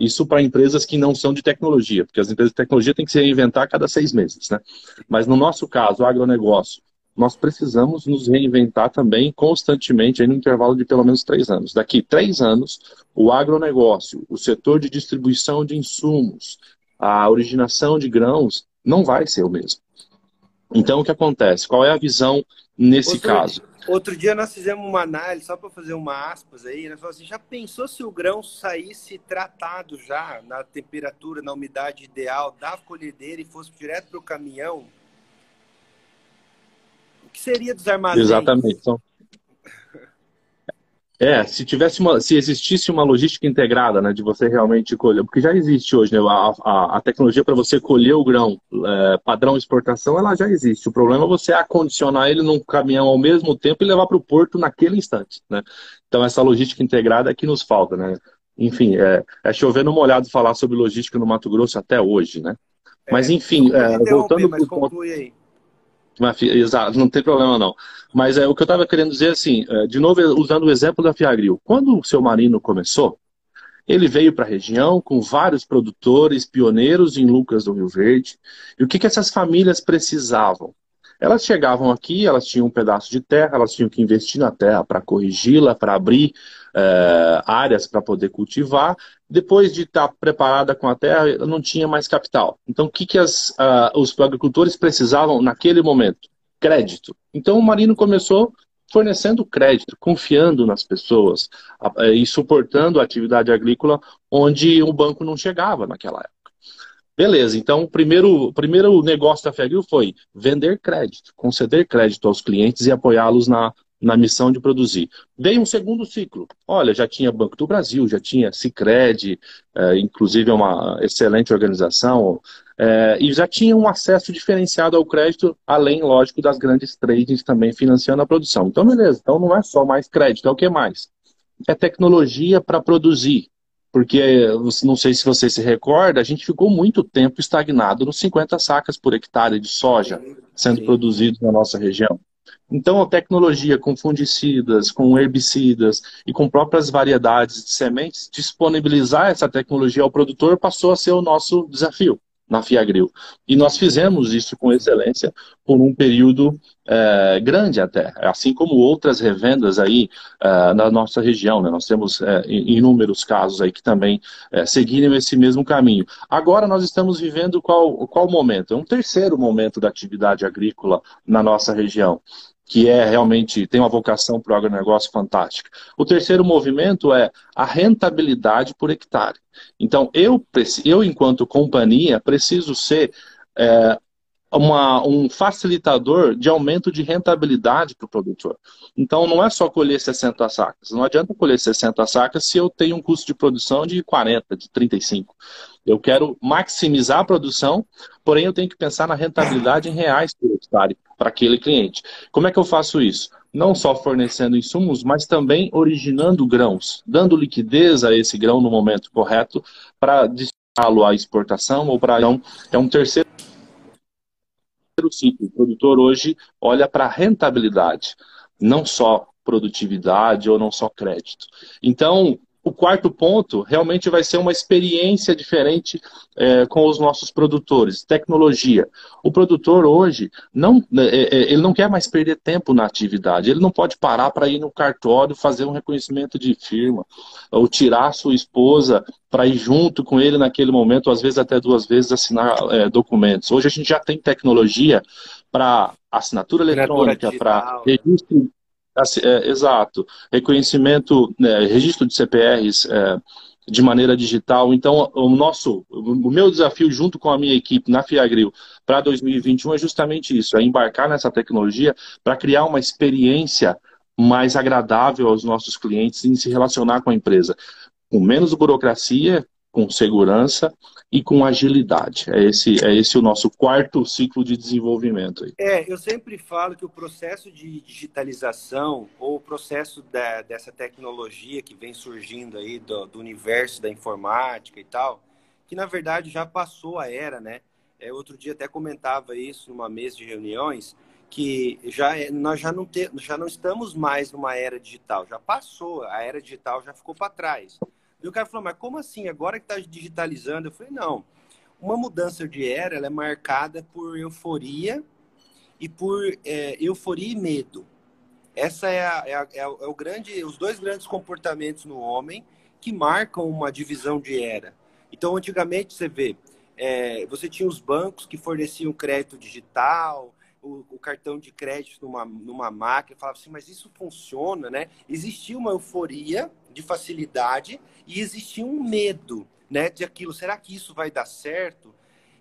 Isso para empresas que não são de tecnologia, porque as empresas de tecnologia têm que se reinventar a cada 6 meses, né? Mas no nosso caso, o agronegócio, nós precisamos nos reinventar também constantemente aí no intervalo de pelo menos 3 anos. Daqui 3 anos, o agronegócio, o setor de distribuição de insumos, a originação de grãos, não vai ser o mesmo. Então, o que acontece? Qual é a visão nesse caso? Outro dia nós fizemos uma análise, só para fazer uma aspas aí, nós falamos assim, já pensou se o grão saísse tratado já na temperatura, na umidade ideal da colhedeira e fosse direto para o caminhão? O que seria dos armazéns? Exatamente. Então, se tivesse se existisse uma logística integrada, né, de você realmente colher, porque já existe hoje, né, a tecnologia para você colher o grão, padrão exportação, ela já existe. O problema é você acondicionar ele num caminhão ao mesmo tempo e levar para o porto naquele instante, né? Então essa logística integrada é que nos falta, né? Enfim, é chover no molhado falar sobre logística no Mato Grosso até hoje, né? Mas enfim, voltando para o ponto... aí. Exato, não tem problema não. Mas o que eu estava querendo dizer assim, de novo usando o exemplo da Fiagril. Quando o seu Marino começou, ele veio para a região com vários produtores pioneiros em Lucas do Rio Verde. E o que que essas famílias precisavam? Elas chegavam aqui, elas tinham um pedaço de terra, elas tinham que investir na terra para corrigi-la, para abrir áreas para poder cultivar. Depois de estar preparada com a terra, não tinha mais capital. Então, o que que os agricultores precisavam naquele momento? Crédito. Então, o Marino começou fornecendo crédito, confiando nas pessoas e suportando a atividade agrícola onde o banco não chegava naquela época. Beleza, então o primeiro negócio da Fiagril foi vender crédito, conceder crédito aos clientes e apoiá-los na missão de produzir. Veio um segundo ciclo. Olha, já tinha Banco do Brasil, já tinha Sicredi, inclusive é uma excelente organização, e já tinha um acesso diferenciado ao crédito, além, lógico, das grandes tradings também financiando a produção. Então, beleza, então não é só mais crédito, é o que mais? É tecnologia para produzir. Porque, não sei se você se recorda, a gente ficou muito tempo estagnado nos 50 sacas por hectare de soja sendo produzido na nossa região. Então, a tecnologia com fungicidas, com herbicidas e com próprias variedades de sementes, disponibilizar essa tecnologia ao produtor passou a ser o nosso desafio na Fiagril. E nós fizemos isso com excelência por um período grande até, assim como outras revendas aí na nossa região, né? Nós temos inúmeros casos aí que também seguiram esse mesmo caminho. Agora nós estamos vivendo qual momento? É um terceiro momento da atividade agrícola na nossa região, que é realmente, tem uma vocação para o agronegócio fantástica. O terceiro movimento é a rentabilidade por hectare. Então, eu enquanto companhia, preciso ser um facilitador de aumento de rentabilidade para o produtor. Então, não é só colher 60 sacas. Não adianta colher 60 sacas se eu tenho um custo de produção de 40, de 35. Eu quero maximizar a produção, porém eu tenho que pensar na rentabilidade em reais por hectare para aquele cliente. Como é que eu faço isso? Não só fornecendo insumos, mas também originando grãos, dando liquidez a esse grão no momento correto para destiná-lo à exportação ou para... É um terceiro ciclo. O produtor hoje olha para a rentabilidade, não só produtividade ou não só crédito. Então... O quarto ponto realmente vai ser uma experiência diferente com os nossos produtores, tecnologia. O produtor hoje, ele não quer mais perder tempo na atividade, ele não pode parar para ir no cartório fazer um reconhecimento de firma, ou tirar sua esposa para ir junto com ele naquele momento, às vezes até 2 vezes assinar documentos. Hoje a gente já tem tecnologia para assinatura eletrônica, para registro... Exato. Reconhecimento, registro de CPRs de maneira digital. Então, o meu desafio junto com a minha equipe na Fiagril para 2021 é justamente isso, é embarcar nessa tecnologia para criar uma experiência mais agradável aos nossos clientes em se relacionar com a empresa. Com menos burocracia, com segurança e com agilidade. É esse o nosso quarto ciclo de desenvolvimento. Eu sempre falo que o processo de digitalização ou o processo dessa tecnologia que vem surgindo aí do universo da informática e tal, que na verdade já passou a era, né? Outro dia até comentava isso numa mesa de reuniões, que nós já não estamos mais numa era digital, já passou, a era digital já ficou para trás. E o cara falou, mas como assim, agora que está digitalizando? Eu falei, não, uma mudança de era, ela é marcada por euforia e medo. Essa é o grande, os dois grandes comportamentos no homem que marcam uma divisão de era. Então, antigamente, você vê, você tinha os bancos que forneciam crédito digital, o cartão de crédito numa máquina, falava assim, mas isso funciona, né? Existia uma euforia de facilidade e existia um medo, né, de aquilo. Será que isso vai dar certo?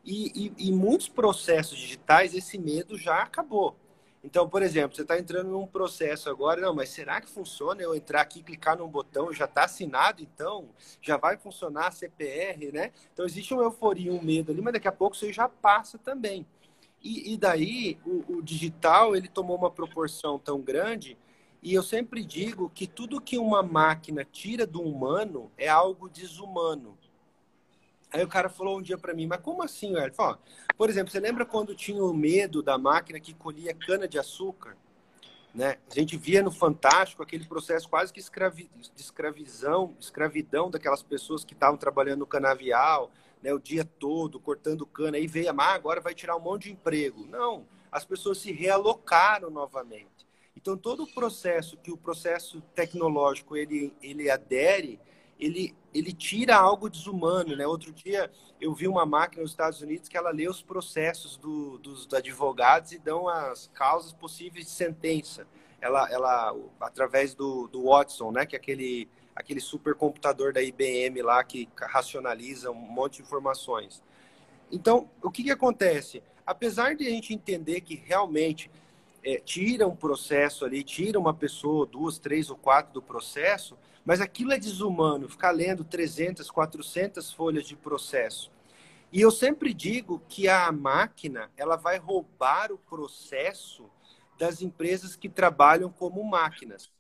E muitos processos digitais, esse medo já acabou. Então, por exemplo, você está entrando num processo agora, não, mas será que funciona eu entrar aqui, clicar num botão, já está assinado, então? Já vai funcionar a CPR, né? Então, existe uma euforia, um medo ali, mas daqui a pouco isso já passa também. E daí, o digital, ele tomou uma proporção tão grande, e eu sempre digo que tudo que uma máquina tira do humano é algo desumano. Aí o cara falou um dia para mim, mas como assim, velho? Falou, por exemplo, você lembra quando tinha o medo da máquina que colhia cana-de-açúcar? Né? A gente via no Fantástico aquele processo quase que escravidão daquelas pessoas que estavam trabalhando no canavial, né, o dia todo, cortando cana, aí veio, ah, agora vai tirar um monte de emprego. Não, as pessoas se realocaram novamente. Então, todo o processo que o processo tecnológico ele adere, ele tira algo desumano, né? Outro dia eu vi uma máquina nos Estados Unidos que ela lê os processos dos advogados e dão as causas possíveis de sentença. Ela através do Watson, né? Que é aquele supercomputador da IBM lá que racionaliza um monte de informações. Então, o que acontece? Apesar de a gente entender que realmente tira um processo ali, tira uma pessoa, 2, 3 ou 4 do processo, mas aquilo é desumano, ficar lendo 300, 400 folhas de processo. E eu sempre digo que a máquina, ela vai roubar o processo das empresas que trabalham como máquinas.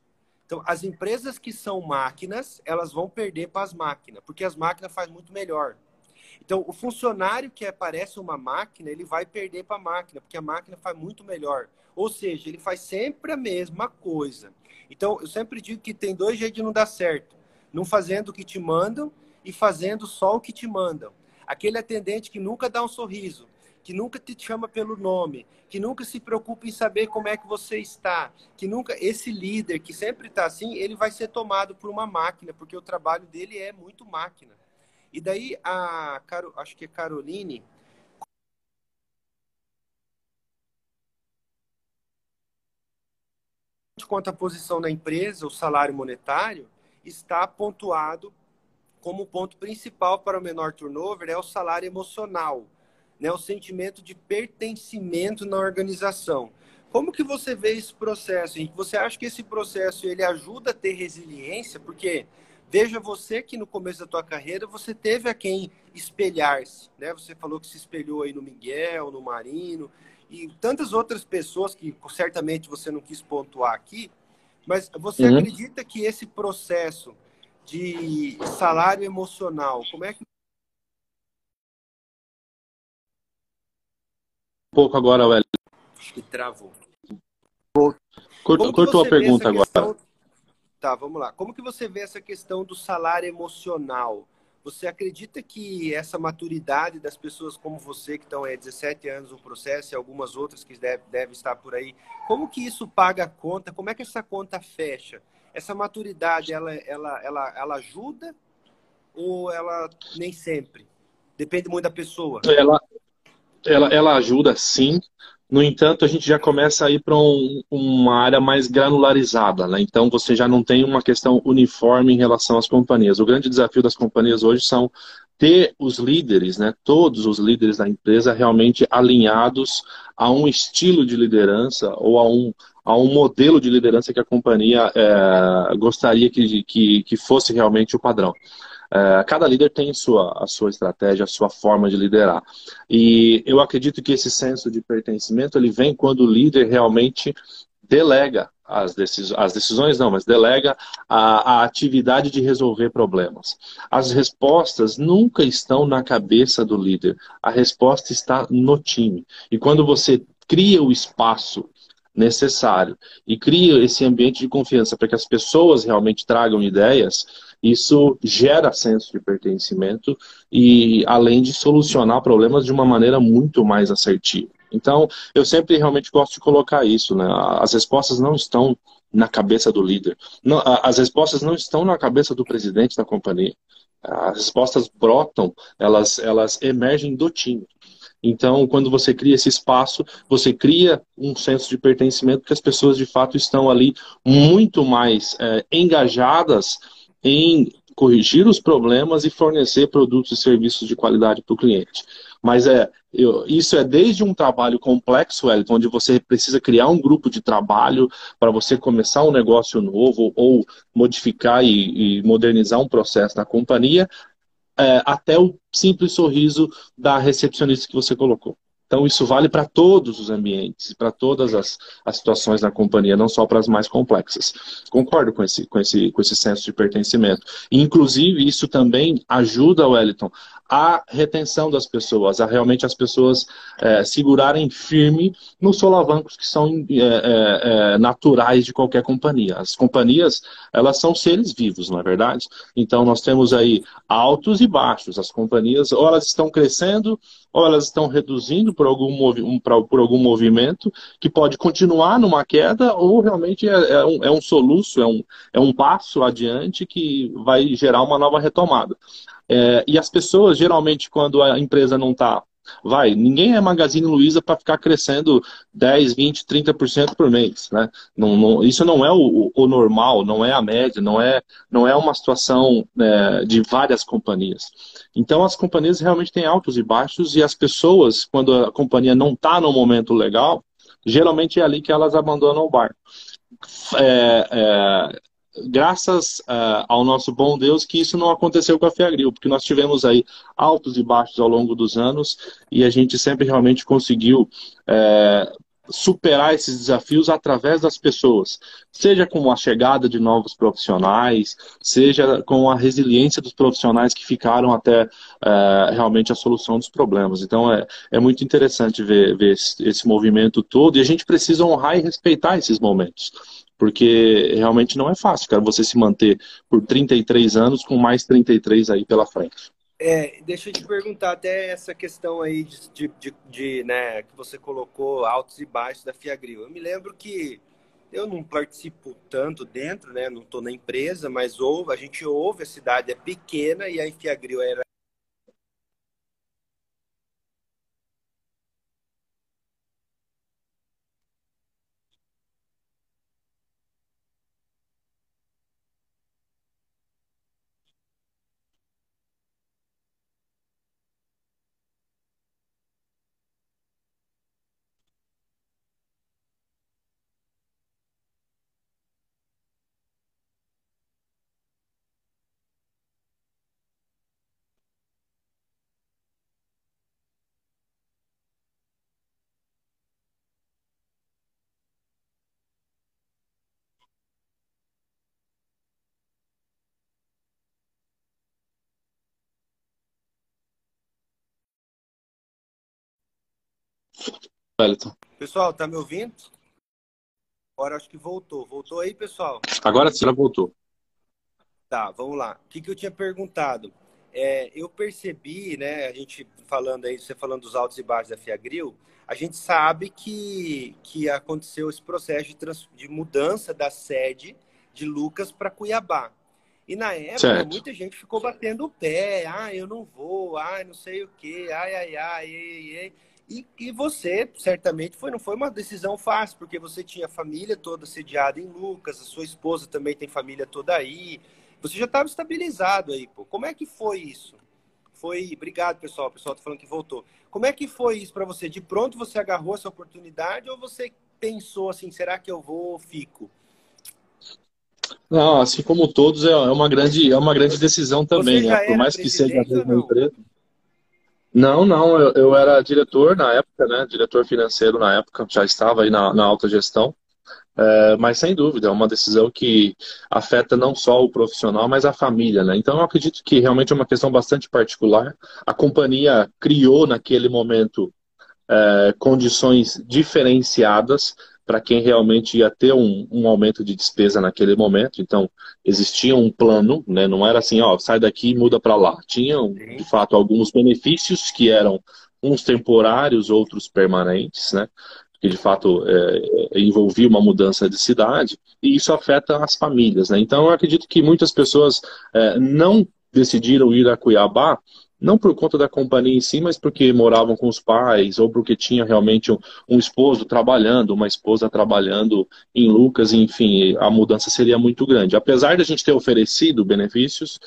Então, as empresas que são máquinas, elas vão perder para as máquinas, porque as máquinas fazem muito melhor. Então, o funcionário que parece uma máquina, ele vai perder para a máquina, porque a máquina faz muito melhor. Ou seja, ele faz sempre a mesma coisa. Então, eu sempre digo que tem dois jeitos de não dar certo. Não fazendo o que te mandam e fazendo só o que te mandam. Aquele atendente que nunca dá um sorriso, que nunca te chama pelo nome, que nunca se preocupa em saber como é que você está, que nunca... Esse líder que sempre está assim, ele vai ser tomado por uma máquina, porque o trabalho dele é muito máquina. E daí, acho que é Caroline... quanto à posição da empresa, o salário monetário, está pontuado como ponto principal para o menor turnover, é o salário emocional, né? O sentimento de pertencimento na organização. Como que você vê esse processo, Henrique? Você acha que esse processo ele ajuda a ter resiliência? Porque veja você que no começo da tua carreira você teve a quem espelhar-se, né? Você falou que se espelhou aí no Miguel, no Marino... e tantas outras pessoas que certamente você não quis pontuar aqui, mas você acredita que esse processo de salário emocional, como é que... Um pouco agora, Wellington. Acho que travou. Cortou a pergunta agora. Questão... Tá, vamos lá. Como que você vê essa questão do salário emocional? Você acredita que essa maturidade das pessoas como você, que estão há 17 anos no processo, e algumas outras que devem estar por aí, como que isso paga a conta? Como é que essa conta fecha? Essa maturidade, ela ajuda ou ela nem sempre? Depende muito da pessoa. Ela ajuda, sim. No entanto, a gente já começa a ir para uma área mais granularizada, né? Então, você já não tem uma questão uniforme em relação às companhias. O grande desafio das companhias hoje são ter os líderes, né, todos os líderes da empresa realmente alinhados a um estilo de liderança ou a um modelo de liderança que a companhia gostaria que fosse realmente o padrão. Cada líder tem a sua estratégia, a sua forma de liderar. E eu acredito que esse senso de pertencimento, ele vem quando o líder realmente delega delega a atividade de resolver problemas. As respostas nunca estão na cabeça do líder. A resposta está no time. E quando você cria o espaço necessário. E cria esse ambiente de confiança para que as pessoas realmente tragam ideias. Isso gera senso de pertencimento e, além de solucionar problemas de uma maneira muito mais assertiva. Então, eu sempre realmente gosto de colocar isso, né? As respostas não estão na cabeça do líder. Não, as respostas não estão na cabeça do presidente da companhia. As respostas brotam, elas emergem do time. Então, quando você cria esse espaço, você cria um senso de pertencimento que as pessoas, de fato, estão ali muito mais engajadas em corrigir os problemas e fornecer produtos e serviços de qualidade para o cliente. Mas isso é desde um trabalho complexo, Wellington, onde você precisa criar um grupo de trabalho para você começar um negócio novo ou modificar e modernizar um processo na companhia, até o simples sorriso da recepcionista que você colocou. Então isso vale para todos os ambientes, para todas as situações na companhia, não só para as mais complexas. Concordo com esse senso de pertencimento. E, inclusive, isso também ajuda, Wellington, a retenção das pessoas, a realmente as pessoas segurarem firme nos solavancos que são naturais de qualquer companhia. As companhias, elas são seres vivos, não é verdade? Então nós temos aí altos e baixos. As companhias, ou elas estão crescendo, ou elas estão reduzindo por algum movimento que pode continuar numa queda, ou realmente é um soluço, é um passo adiante que vai gerar uma nova retomada. E as pessoas, geralmente, quando a empresa não está... Ninguém é Magazine Luiza para ficar crescendo 10, 20, 30% por mês, né? Isso não é o normal, não é a média, não é uma situação de várias companhias. Então as companhias realmente têm altos e baixos, e as pessoas, quando a companhia não está num momento legal, geralmente é ali que elas abandonam o barco. Graças ao nosso bom Deus que isso não aconteceu com a Fiagril, porque nós tivemos aí altos e baixos ao longo dos anos, e a gente sempre realmente conseguiu superar esses desafios através das pessoas, seja com a chegada de novos profissionais, seja com a resiliência dos profissionais que ficaram até realmente a solução dos problemas. Então é muito interessante ver esse movimento todo, e a gente precisa honrar e respeitar esses momentos. Porque realmente não é fácil, cara, você se manter por 33 anos com mais 33 aí pela frente. Deixa eu te perguntar até essa questão aí de que você colocou altos e baixos da Fiagril. Eu me lembro que eu não participo tanto dentro, né? Não estou na empresa, mas a gente ouve, a cidade é pequena e a Fiagril era... Pessoal, tá me ouvindo? Agora acho que voltou. Voltou aí, pessoal? Agora sim, já voltou. Tá, vamos lá. O que eu tinha perguntado? Eu percebi, né, a gente falando aí, você falando dos altos e baixos da Fiagril, a gente sabe que aconteceu esse processo de mudança da sede de Lucas para Cuiabá. E na época, certo, muita gente ficou batendo o pé. Eu não vou, não sei o quê, E você, certamente, não foi uma decisão fácil, porque você tinha a família toda sediada em Lucas, a sua esposa também tem família toda aí, você já estava estabilizado aí, pô. Como é que foi isso? Obrigado, pessoal, o pessoal tá falando que voltou. Como é que foi isso para você? De pronto você agarrou essa oportunidade, ou você pensou assim, será que eu vou ou fico? Não, assim como todos, é uma grande decisão também, né? Por mais que seja a mesma empresa... Não, eu era diretor na época, né? Diretor financeiro na época, já estava aí na alta gestão, mas sem dúvida, é uma decisão que afeta não só o profissional, mas a família, né? Então eu acredito que realmente é uma questão bastante particular. A companhia criou naquele momento condições diferenciadas para quem realmente ia ter um aumento de despesa naquele momento. Então, existia um plano, né? Não era assim, ó, sai daqui e muda para lá. Tinham, de fato, alguns benefícios que eram uns temporários, outros permanentes, né? Que, de fato, envolvia uma mudança de cidade, e isso afeta as famílias, né? Então, eu acredito que muitas pessoas não decidiram ir a Cuiabá, não por conta da companhia em si, mas porque moravam com os pais, ou porque tinha realmente um esposo trabalhando, uma esposa trabalhando em Lucas, enfim, a mudança seria muito grande. Apesar de a gente ter oferecido benefícios,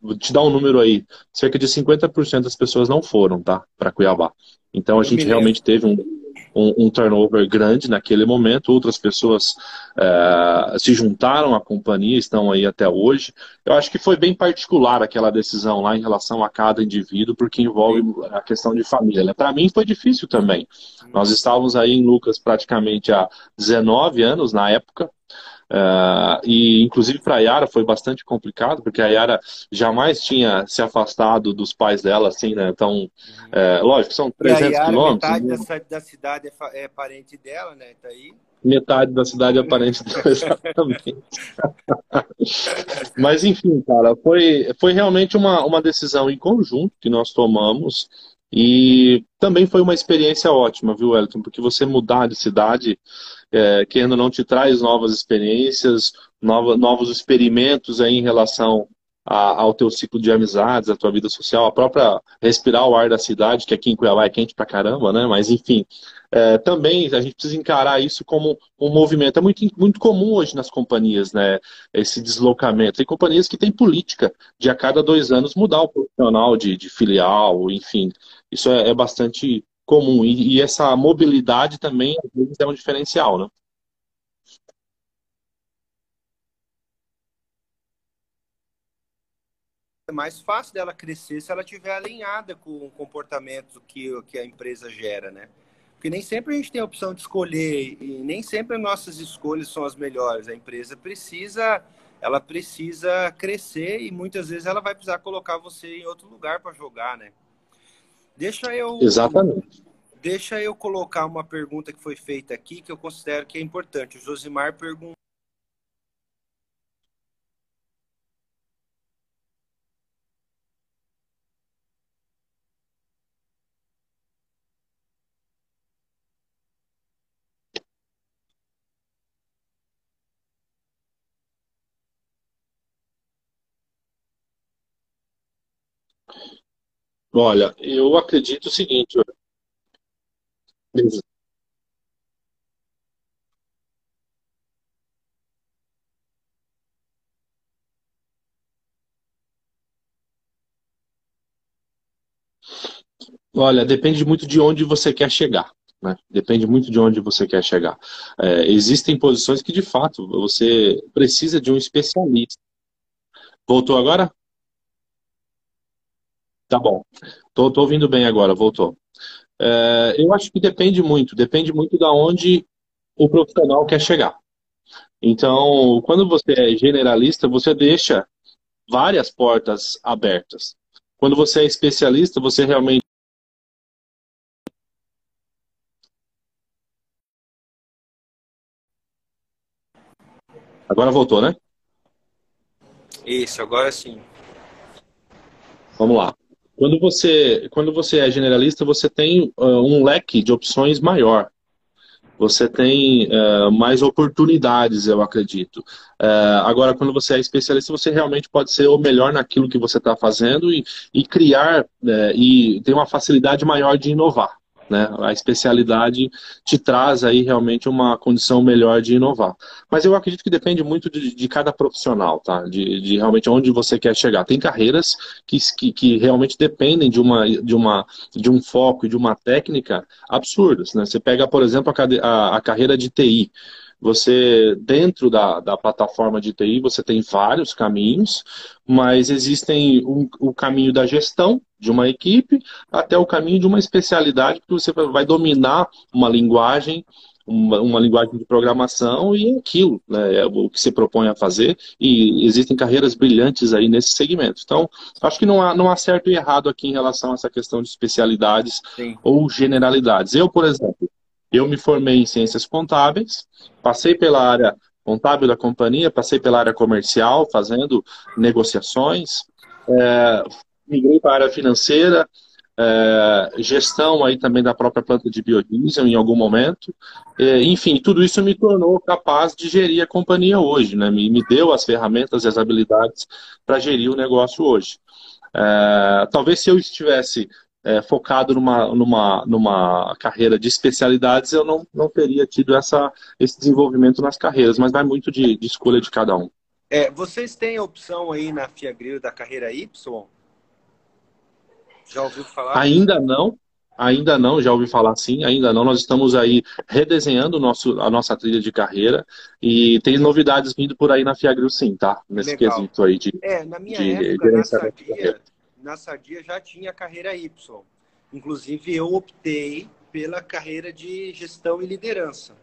vou te dar um número aí, cerca de 50% das pessoas não foram, tá, para Cuiabá. Então a gente realmente teve um turnover grande naquele momento. Outras pessoas se juntaram à companhia, estão aí até hoje. Eu acho que foi bem particular aquela decisão lá em relação a cada indivíduo, porque envolve a questão de família, né? Para mim foi difícil também. Nós estávamos aí em Lucas praticamente há 19 anos na época. E inclusive para a Yara foi bastante complicado, porque a Yara jamais tinha se afastado dos pais dela, assim, né? Então, lógico, são 300 quilômetros. Metade da cidade é parente dela, né? Tá aí. Metade da cidade é parente dela, exatamente. Mas, enfim, cara, foi realmente uma decisão em conjunto que nós tomamos. E também foi uma experiência ótima, viu, Wellington? Porque você mudar de cidade, querendo ou não, te traz novas experiências, novos experimentos aí em relação ao teu ciclo de amizades, a tua vida social, a própria respirar o ar da cidade, que aqui em Cuiabá é quente pra caramba, né? Mas, enfim, também a gente precisa encarar isso como um movimento. É muito, muito comum hoje nas companhias, né? Esse deslocamento. Tem companhias que têm política de a cada 2 anos mudar o profissional de filial, enfim... Isso é bastante comum. E essa mobilidade também, às vezes, é um diferencial, né? É mais fácil dela crescer se ela estiver alinhada com o comportamento que a empresa gera, né? Porque nem sempre a gente tem a opção de escolher, e nem sempre as nossas escolhas são as melhores. A empresa precisa crescer, e muitas vezes ela vai precisar colocar você em outro lugar para jogar, né? Deixa eu colocar uma pergunta que foi feita aqui, que eu considero que é importante. O Josimar perguntou. Olha, eu acredito o seguinte. Olha, depende muito de onde você quer chegar, né? Depende muito de onde você quer chegar. Existem posições que, de fato, você precisa de um especialista. Voltou agora? Tá bom, tô ouvindo bem agora, voltou. Eu acho que depende muito da onde o profissional quer chegar. Então, quando você é generalista, você deixa várias portas abertas. Quando você é especialista, você realmente... Agora voltou, né? Isso, agora sim. Vamos lá. Quando você é generalista, você tem um leque de opções maior. Você tem mais oportunidades, eu acredito. Agora, quando você é especialista, você realmente pode ser o melhor naquilo que você está fazendo e criar e ter uma facilidade maior de inovar, né? A especialidade te traz aí realmente uma condição melhor de inovar. Mas eu acredito que depende muito de cada profissional, tá? De realmente onde você quer chegar. Tem carreiras que realmente dependem de um foco e de uma técnica absurdas, né? Você pega, por exemplo, a carreira de TI. Você, dentro da plataforma de TI, você tem vários caminhos, mas existem o caminho da gestão de uma equipe até o caminho de uma especialidade, porque você vai dominar uma linguagem uma linguagem de programação e aquilo, né, é o que se propõe a fazer, e existem carreiras brilhantes aí nesse segmento. Então, acho que não há certo e errado aqui em relação a essa questão de especialidades Sim. ou generalidades. Eu, por exemplo, eu me formei em ciências contábeis, passei pela área contábil da companhia, passei pela área comercial, fazendo negociações, migrei para a área financeira, gestão aí também da própria planta de biodiesel em algum momento, enfim, tudo isso me tornou capaz de gerir a companhia hoje, né? Me deu as ferramentas e as habilidades para gerir o negócio hoje. Talvez se eu estivesse focado numa carreira de especialidades, eu não teria tido esse desenvolvimento nas carreiras, mas vai muito de escolha de cada um. Vocês têm a opção aí na Fiagril da carreira Y? Já ouviu falar? Ainda não, já ouvi falar sim, ainda não. Nós estamos aí redesenhando a nossa trilha de carreira e tem novidades vindo por aí na Fiagril sim, tá? Nesse Legal. Quesito aí de... na minha época, na Sadia já tinha carreira Y. Inclusive, eu optei pela carreira de gestão e liderança,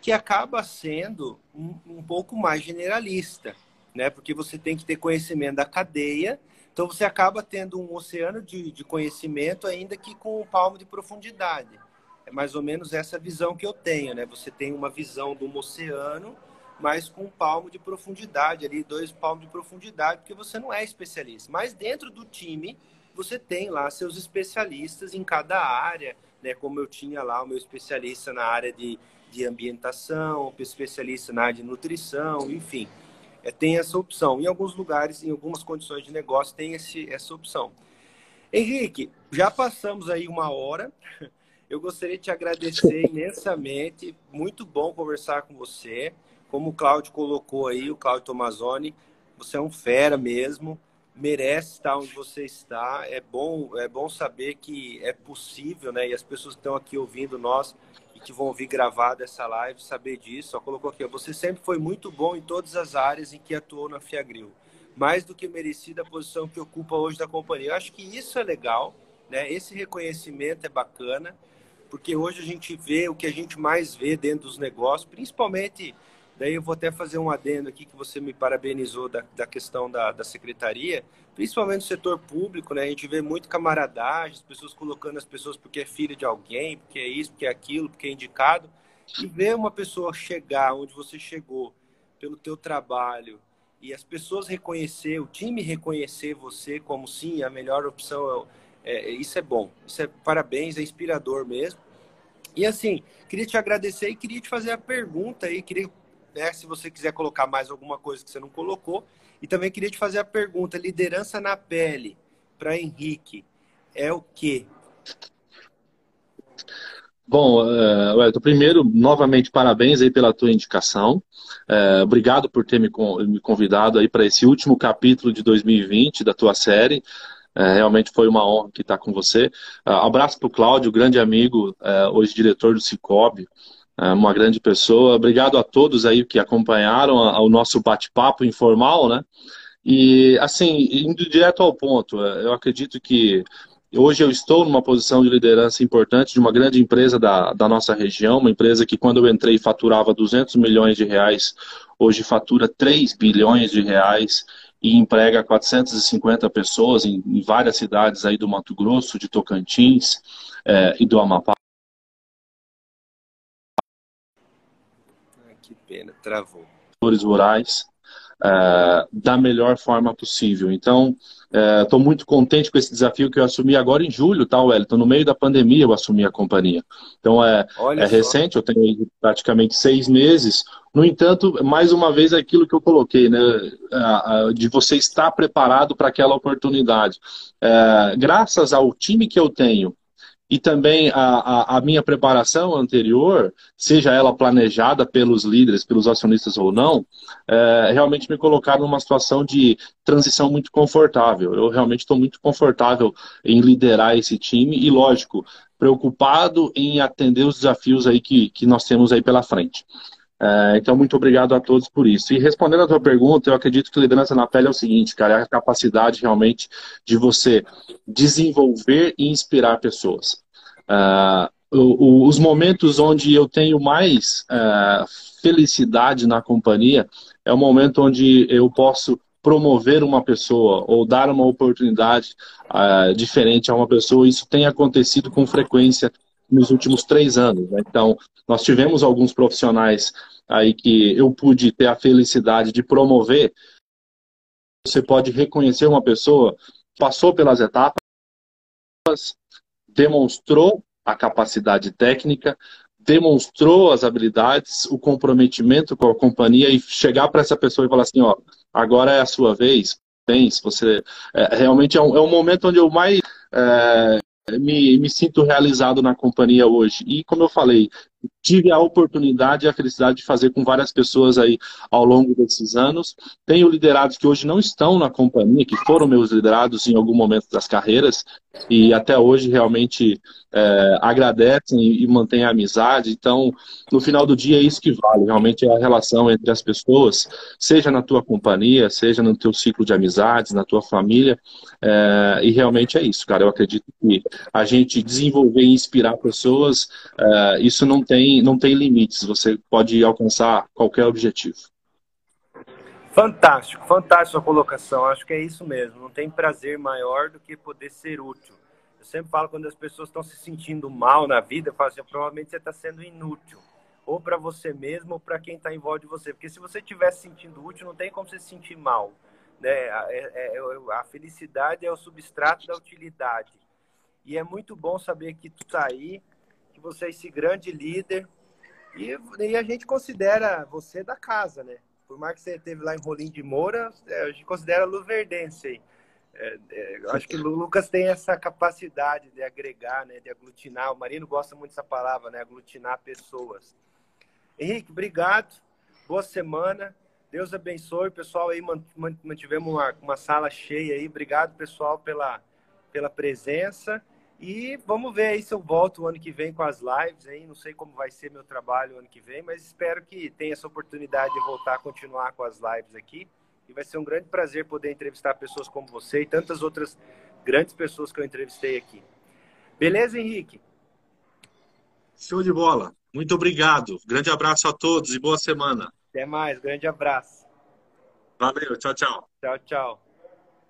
que acaba sendo um pouco mais generalista, né? Porque você tem que ter conhecimento da cadeia, então você acaba tendo um oceano de conhecimento, ainda que com um palmo de profundidade. É mais ou menos essa visão que eu tenho, né? Você tem uma visão de um oceano, mas com um palmo de profundidade, ali, 2 palmos de profundidade, porque você não é especialista. Mas dentro do time, você tem lá seus especialistas em cada área, né? Como eu tinha lá o meu especialista na área de ambientação, especialista na área de nutrição, enfim. Tem essa opção. Em alguns lugares, em algumas condições de negócio, tem essa opção. Henrique, já passamos aí 1 hora. Eu gostaria de te agradecer imensamente. Muito bom conversar com você. Como o Cláudio colocou aí, o Cláudio Tomazoni, você é um fera mesmo, merece estar onde você está. É bom saber que é possível, né? E as pessoas que estão aqui ouvindo nós e que vão ouvir gravada essa live, saber disso. Só colocou aqui, você sempre foi muito bom em todas as áreas em que atuou na Fiagril. Mais do que merecida a posição que ocupa hoje da companhia. Eu acho que isso é legal, né? Esse reconhecimento é bacana, porque hoje a gente vê o que a gente mais vê dentro dos negócios, principalmente... Daí eu vou até fazer um adendo aqui que você me parabenizou da questão da secretaria, principalmente no setor público, né? A gente vê muito camaradagem, as pessoas colocando as pessoas porque é filho de alguém, porque é isso, porque é aquilo, porque é indicado. E ver uma pessoa chegar onde você chegou pelo teu trabalho e as pessoas reconhecer, o time reconhecer você como sim, a melhor opção, isso é bom. Isso é parabéns, é inspirador mesmo. E assim, queria te agradecer e queria te fazer a pergunta aí, queria... Se você quiser colocar mais alguma coisa que você não colocou. E também queria te fazer a pergunta, liderança na pele para Henrique, é o quê? Bom, Wellington, primeiro, novamente, parabéns aí pela tua indicação. Obrigado por ter me convidado aí para esse último capítulo de 2020 da tua série. Realmente foi uma honra estar com você. Abraço para o Cláudio, grande amigo, hoje diretor do Sicob. Uma grande pessoa. Obrigado a todos aí que acompanharam o nosso bate-papo informal, né? E, assim, indo direto ao ponto, eu acredito que hoje eu estou numa posição de liderança importante de uma grande empresa da nossa região, uma empresa que quando eu entrei faturava 200 milhões de reais, hoje fatura 3 bilhões de reais e emprega 450 pessoas em várias cidades aí do Mato Grosso, de Tocantins e do Amapá. Pena, travou. Rurais da melhor forma possível. Então, estou muito contente com esse desafio que eu assumi agora em julho, tá, Wellington? No meio da pandemia eu assumi a companhia. Então, é recente, eu tenho praticamente 6 meses. No entanto, mais uma vez, aquilo que eu coloquei, né? De você estar preparado para aquela oportunidade. Graças ao time que eu tenho, e também a minha preparação anterior, seja ela planejada pelos líderes, pelos acionistas ou não, realmente me colocaram numa situação de transição muito confortável. Eu realmente estou muito confortável em liderar esse time e, lógico, preocupado em atender os desafios aí que nós temos aí pela frente. Então, muito obrigado a todos por isso. E respondendo a tua pergunta, eu acredito que liderança na pele é o seguinte, cara, é a capacidade realmente de você desenvolver e inspirar pessoas. os momentos onde eu tenho mais felicidade na companhia é o momento onde eu posso promover uma pessoa ou dar uma oportunidade diferente a uma pessoa. Isso tem acontecido com frequência nos últimos 3 anos, né? Então, nós tivemos alguns profissionais aí que eu pude ter a felicidade de promover. Você pode reconhecer uma pessoa, passou pelas etapas, demonstrou a capacidade técnica, demonstrou as habilidades, o comprometimento com a companhia, e chegar para essa pessoa e falar assim, ó, agora é a sua vez, pense, você... realmente é um momento onde eu mais me sinto realizado na companhia hoje. E como eu falei, tive a oportunidade e a felicidade de fazer com várias pessoas aí ao longo desses anos. Tenho liderados que hoje não estão na companhia, que foram meus liderados em algum momento das carreiras, e até hoje realmente agradecem e mantêm a amizade. Então, no final do dia, é isso que vale. Realmente é a relação entre as pessoas, seja na tua companhia, seja no teu ciclo de amizades, na tua família. E realmente é isso, cara. Eu acredito que a gente desenvolver e inspirar pessoas, isso não tem limites, você pode alcançar qualquer objetivo. Fantástico, fantástica a colocação, acho que é isso mesmo, não tem prazer maior do que poder ser útil. Eu sempre falo, quando as pessoas estão se sentindo mal na vida, eu falo assim, provavelmente você está sendo inútil, ou para você mesmo, ou para quem está em volta de você, porque se você estiver se sentindo útil, não tem como você se sentir mal, né? A felicidade é o substrato da utilidade, e é muito bom saber que tu está aí, que você é esse grande líder, e a gente considera você da casa, né? Por mais que você esteve lá em Rolim de Moura, a gente considera luverdense. Acho que o Lucas tem essa capacidade de agregar, né? De aglutinar. O Marino gosta muito dessa palavra, né? Aglutinar pessoas. Henrique, obrigado. Boa semana. Deus abençoe. Pessoal, aí mantivemos uma sala cheia aí. Obrigado, pessoal, pela presença. E vamos ver aí se eu volto o ano que vem com as lives, hein? Não sei como vai ser meu trabalho o ano que vem, mas espero que tenha essa oportunidade de voltar a continuar com as lives aqui. E vai ser um grande prazer poder entrevistar pessoas como você e tantas outras grandes pessoas que eu entrevistei aqui. Beleza, Henrique? Show de bola. Muito obrigado. Grande abraço a todos e boa semana. Até mais. Grande abraço. Valeu. Tchau, tchau. Tchau, tchau.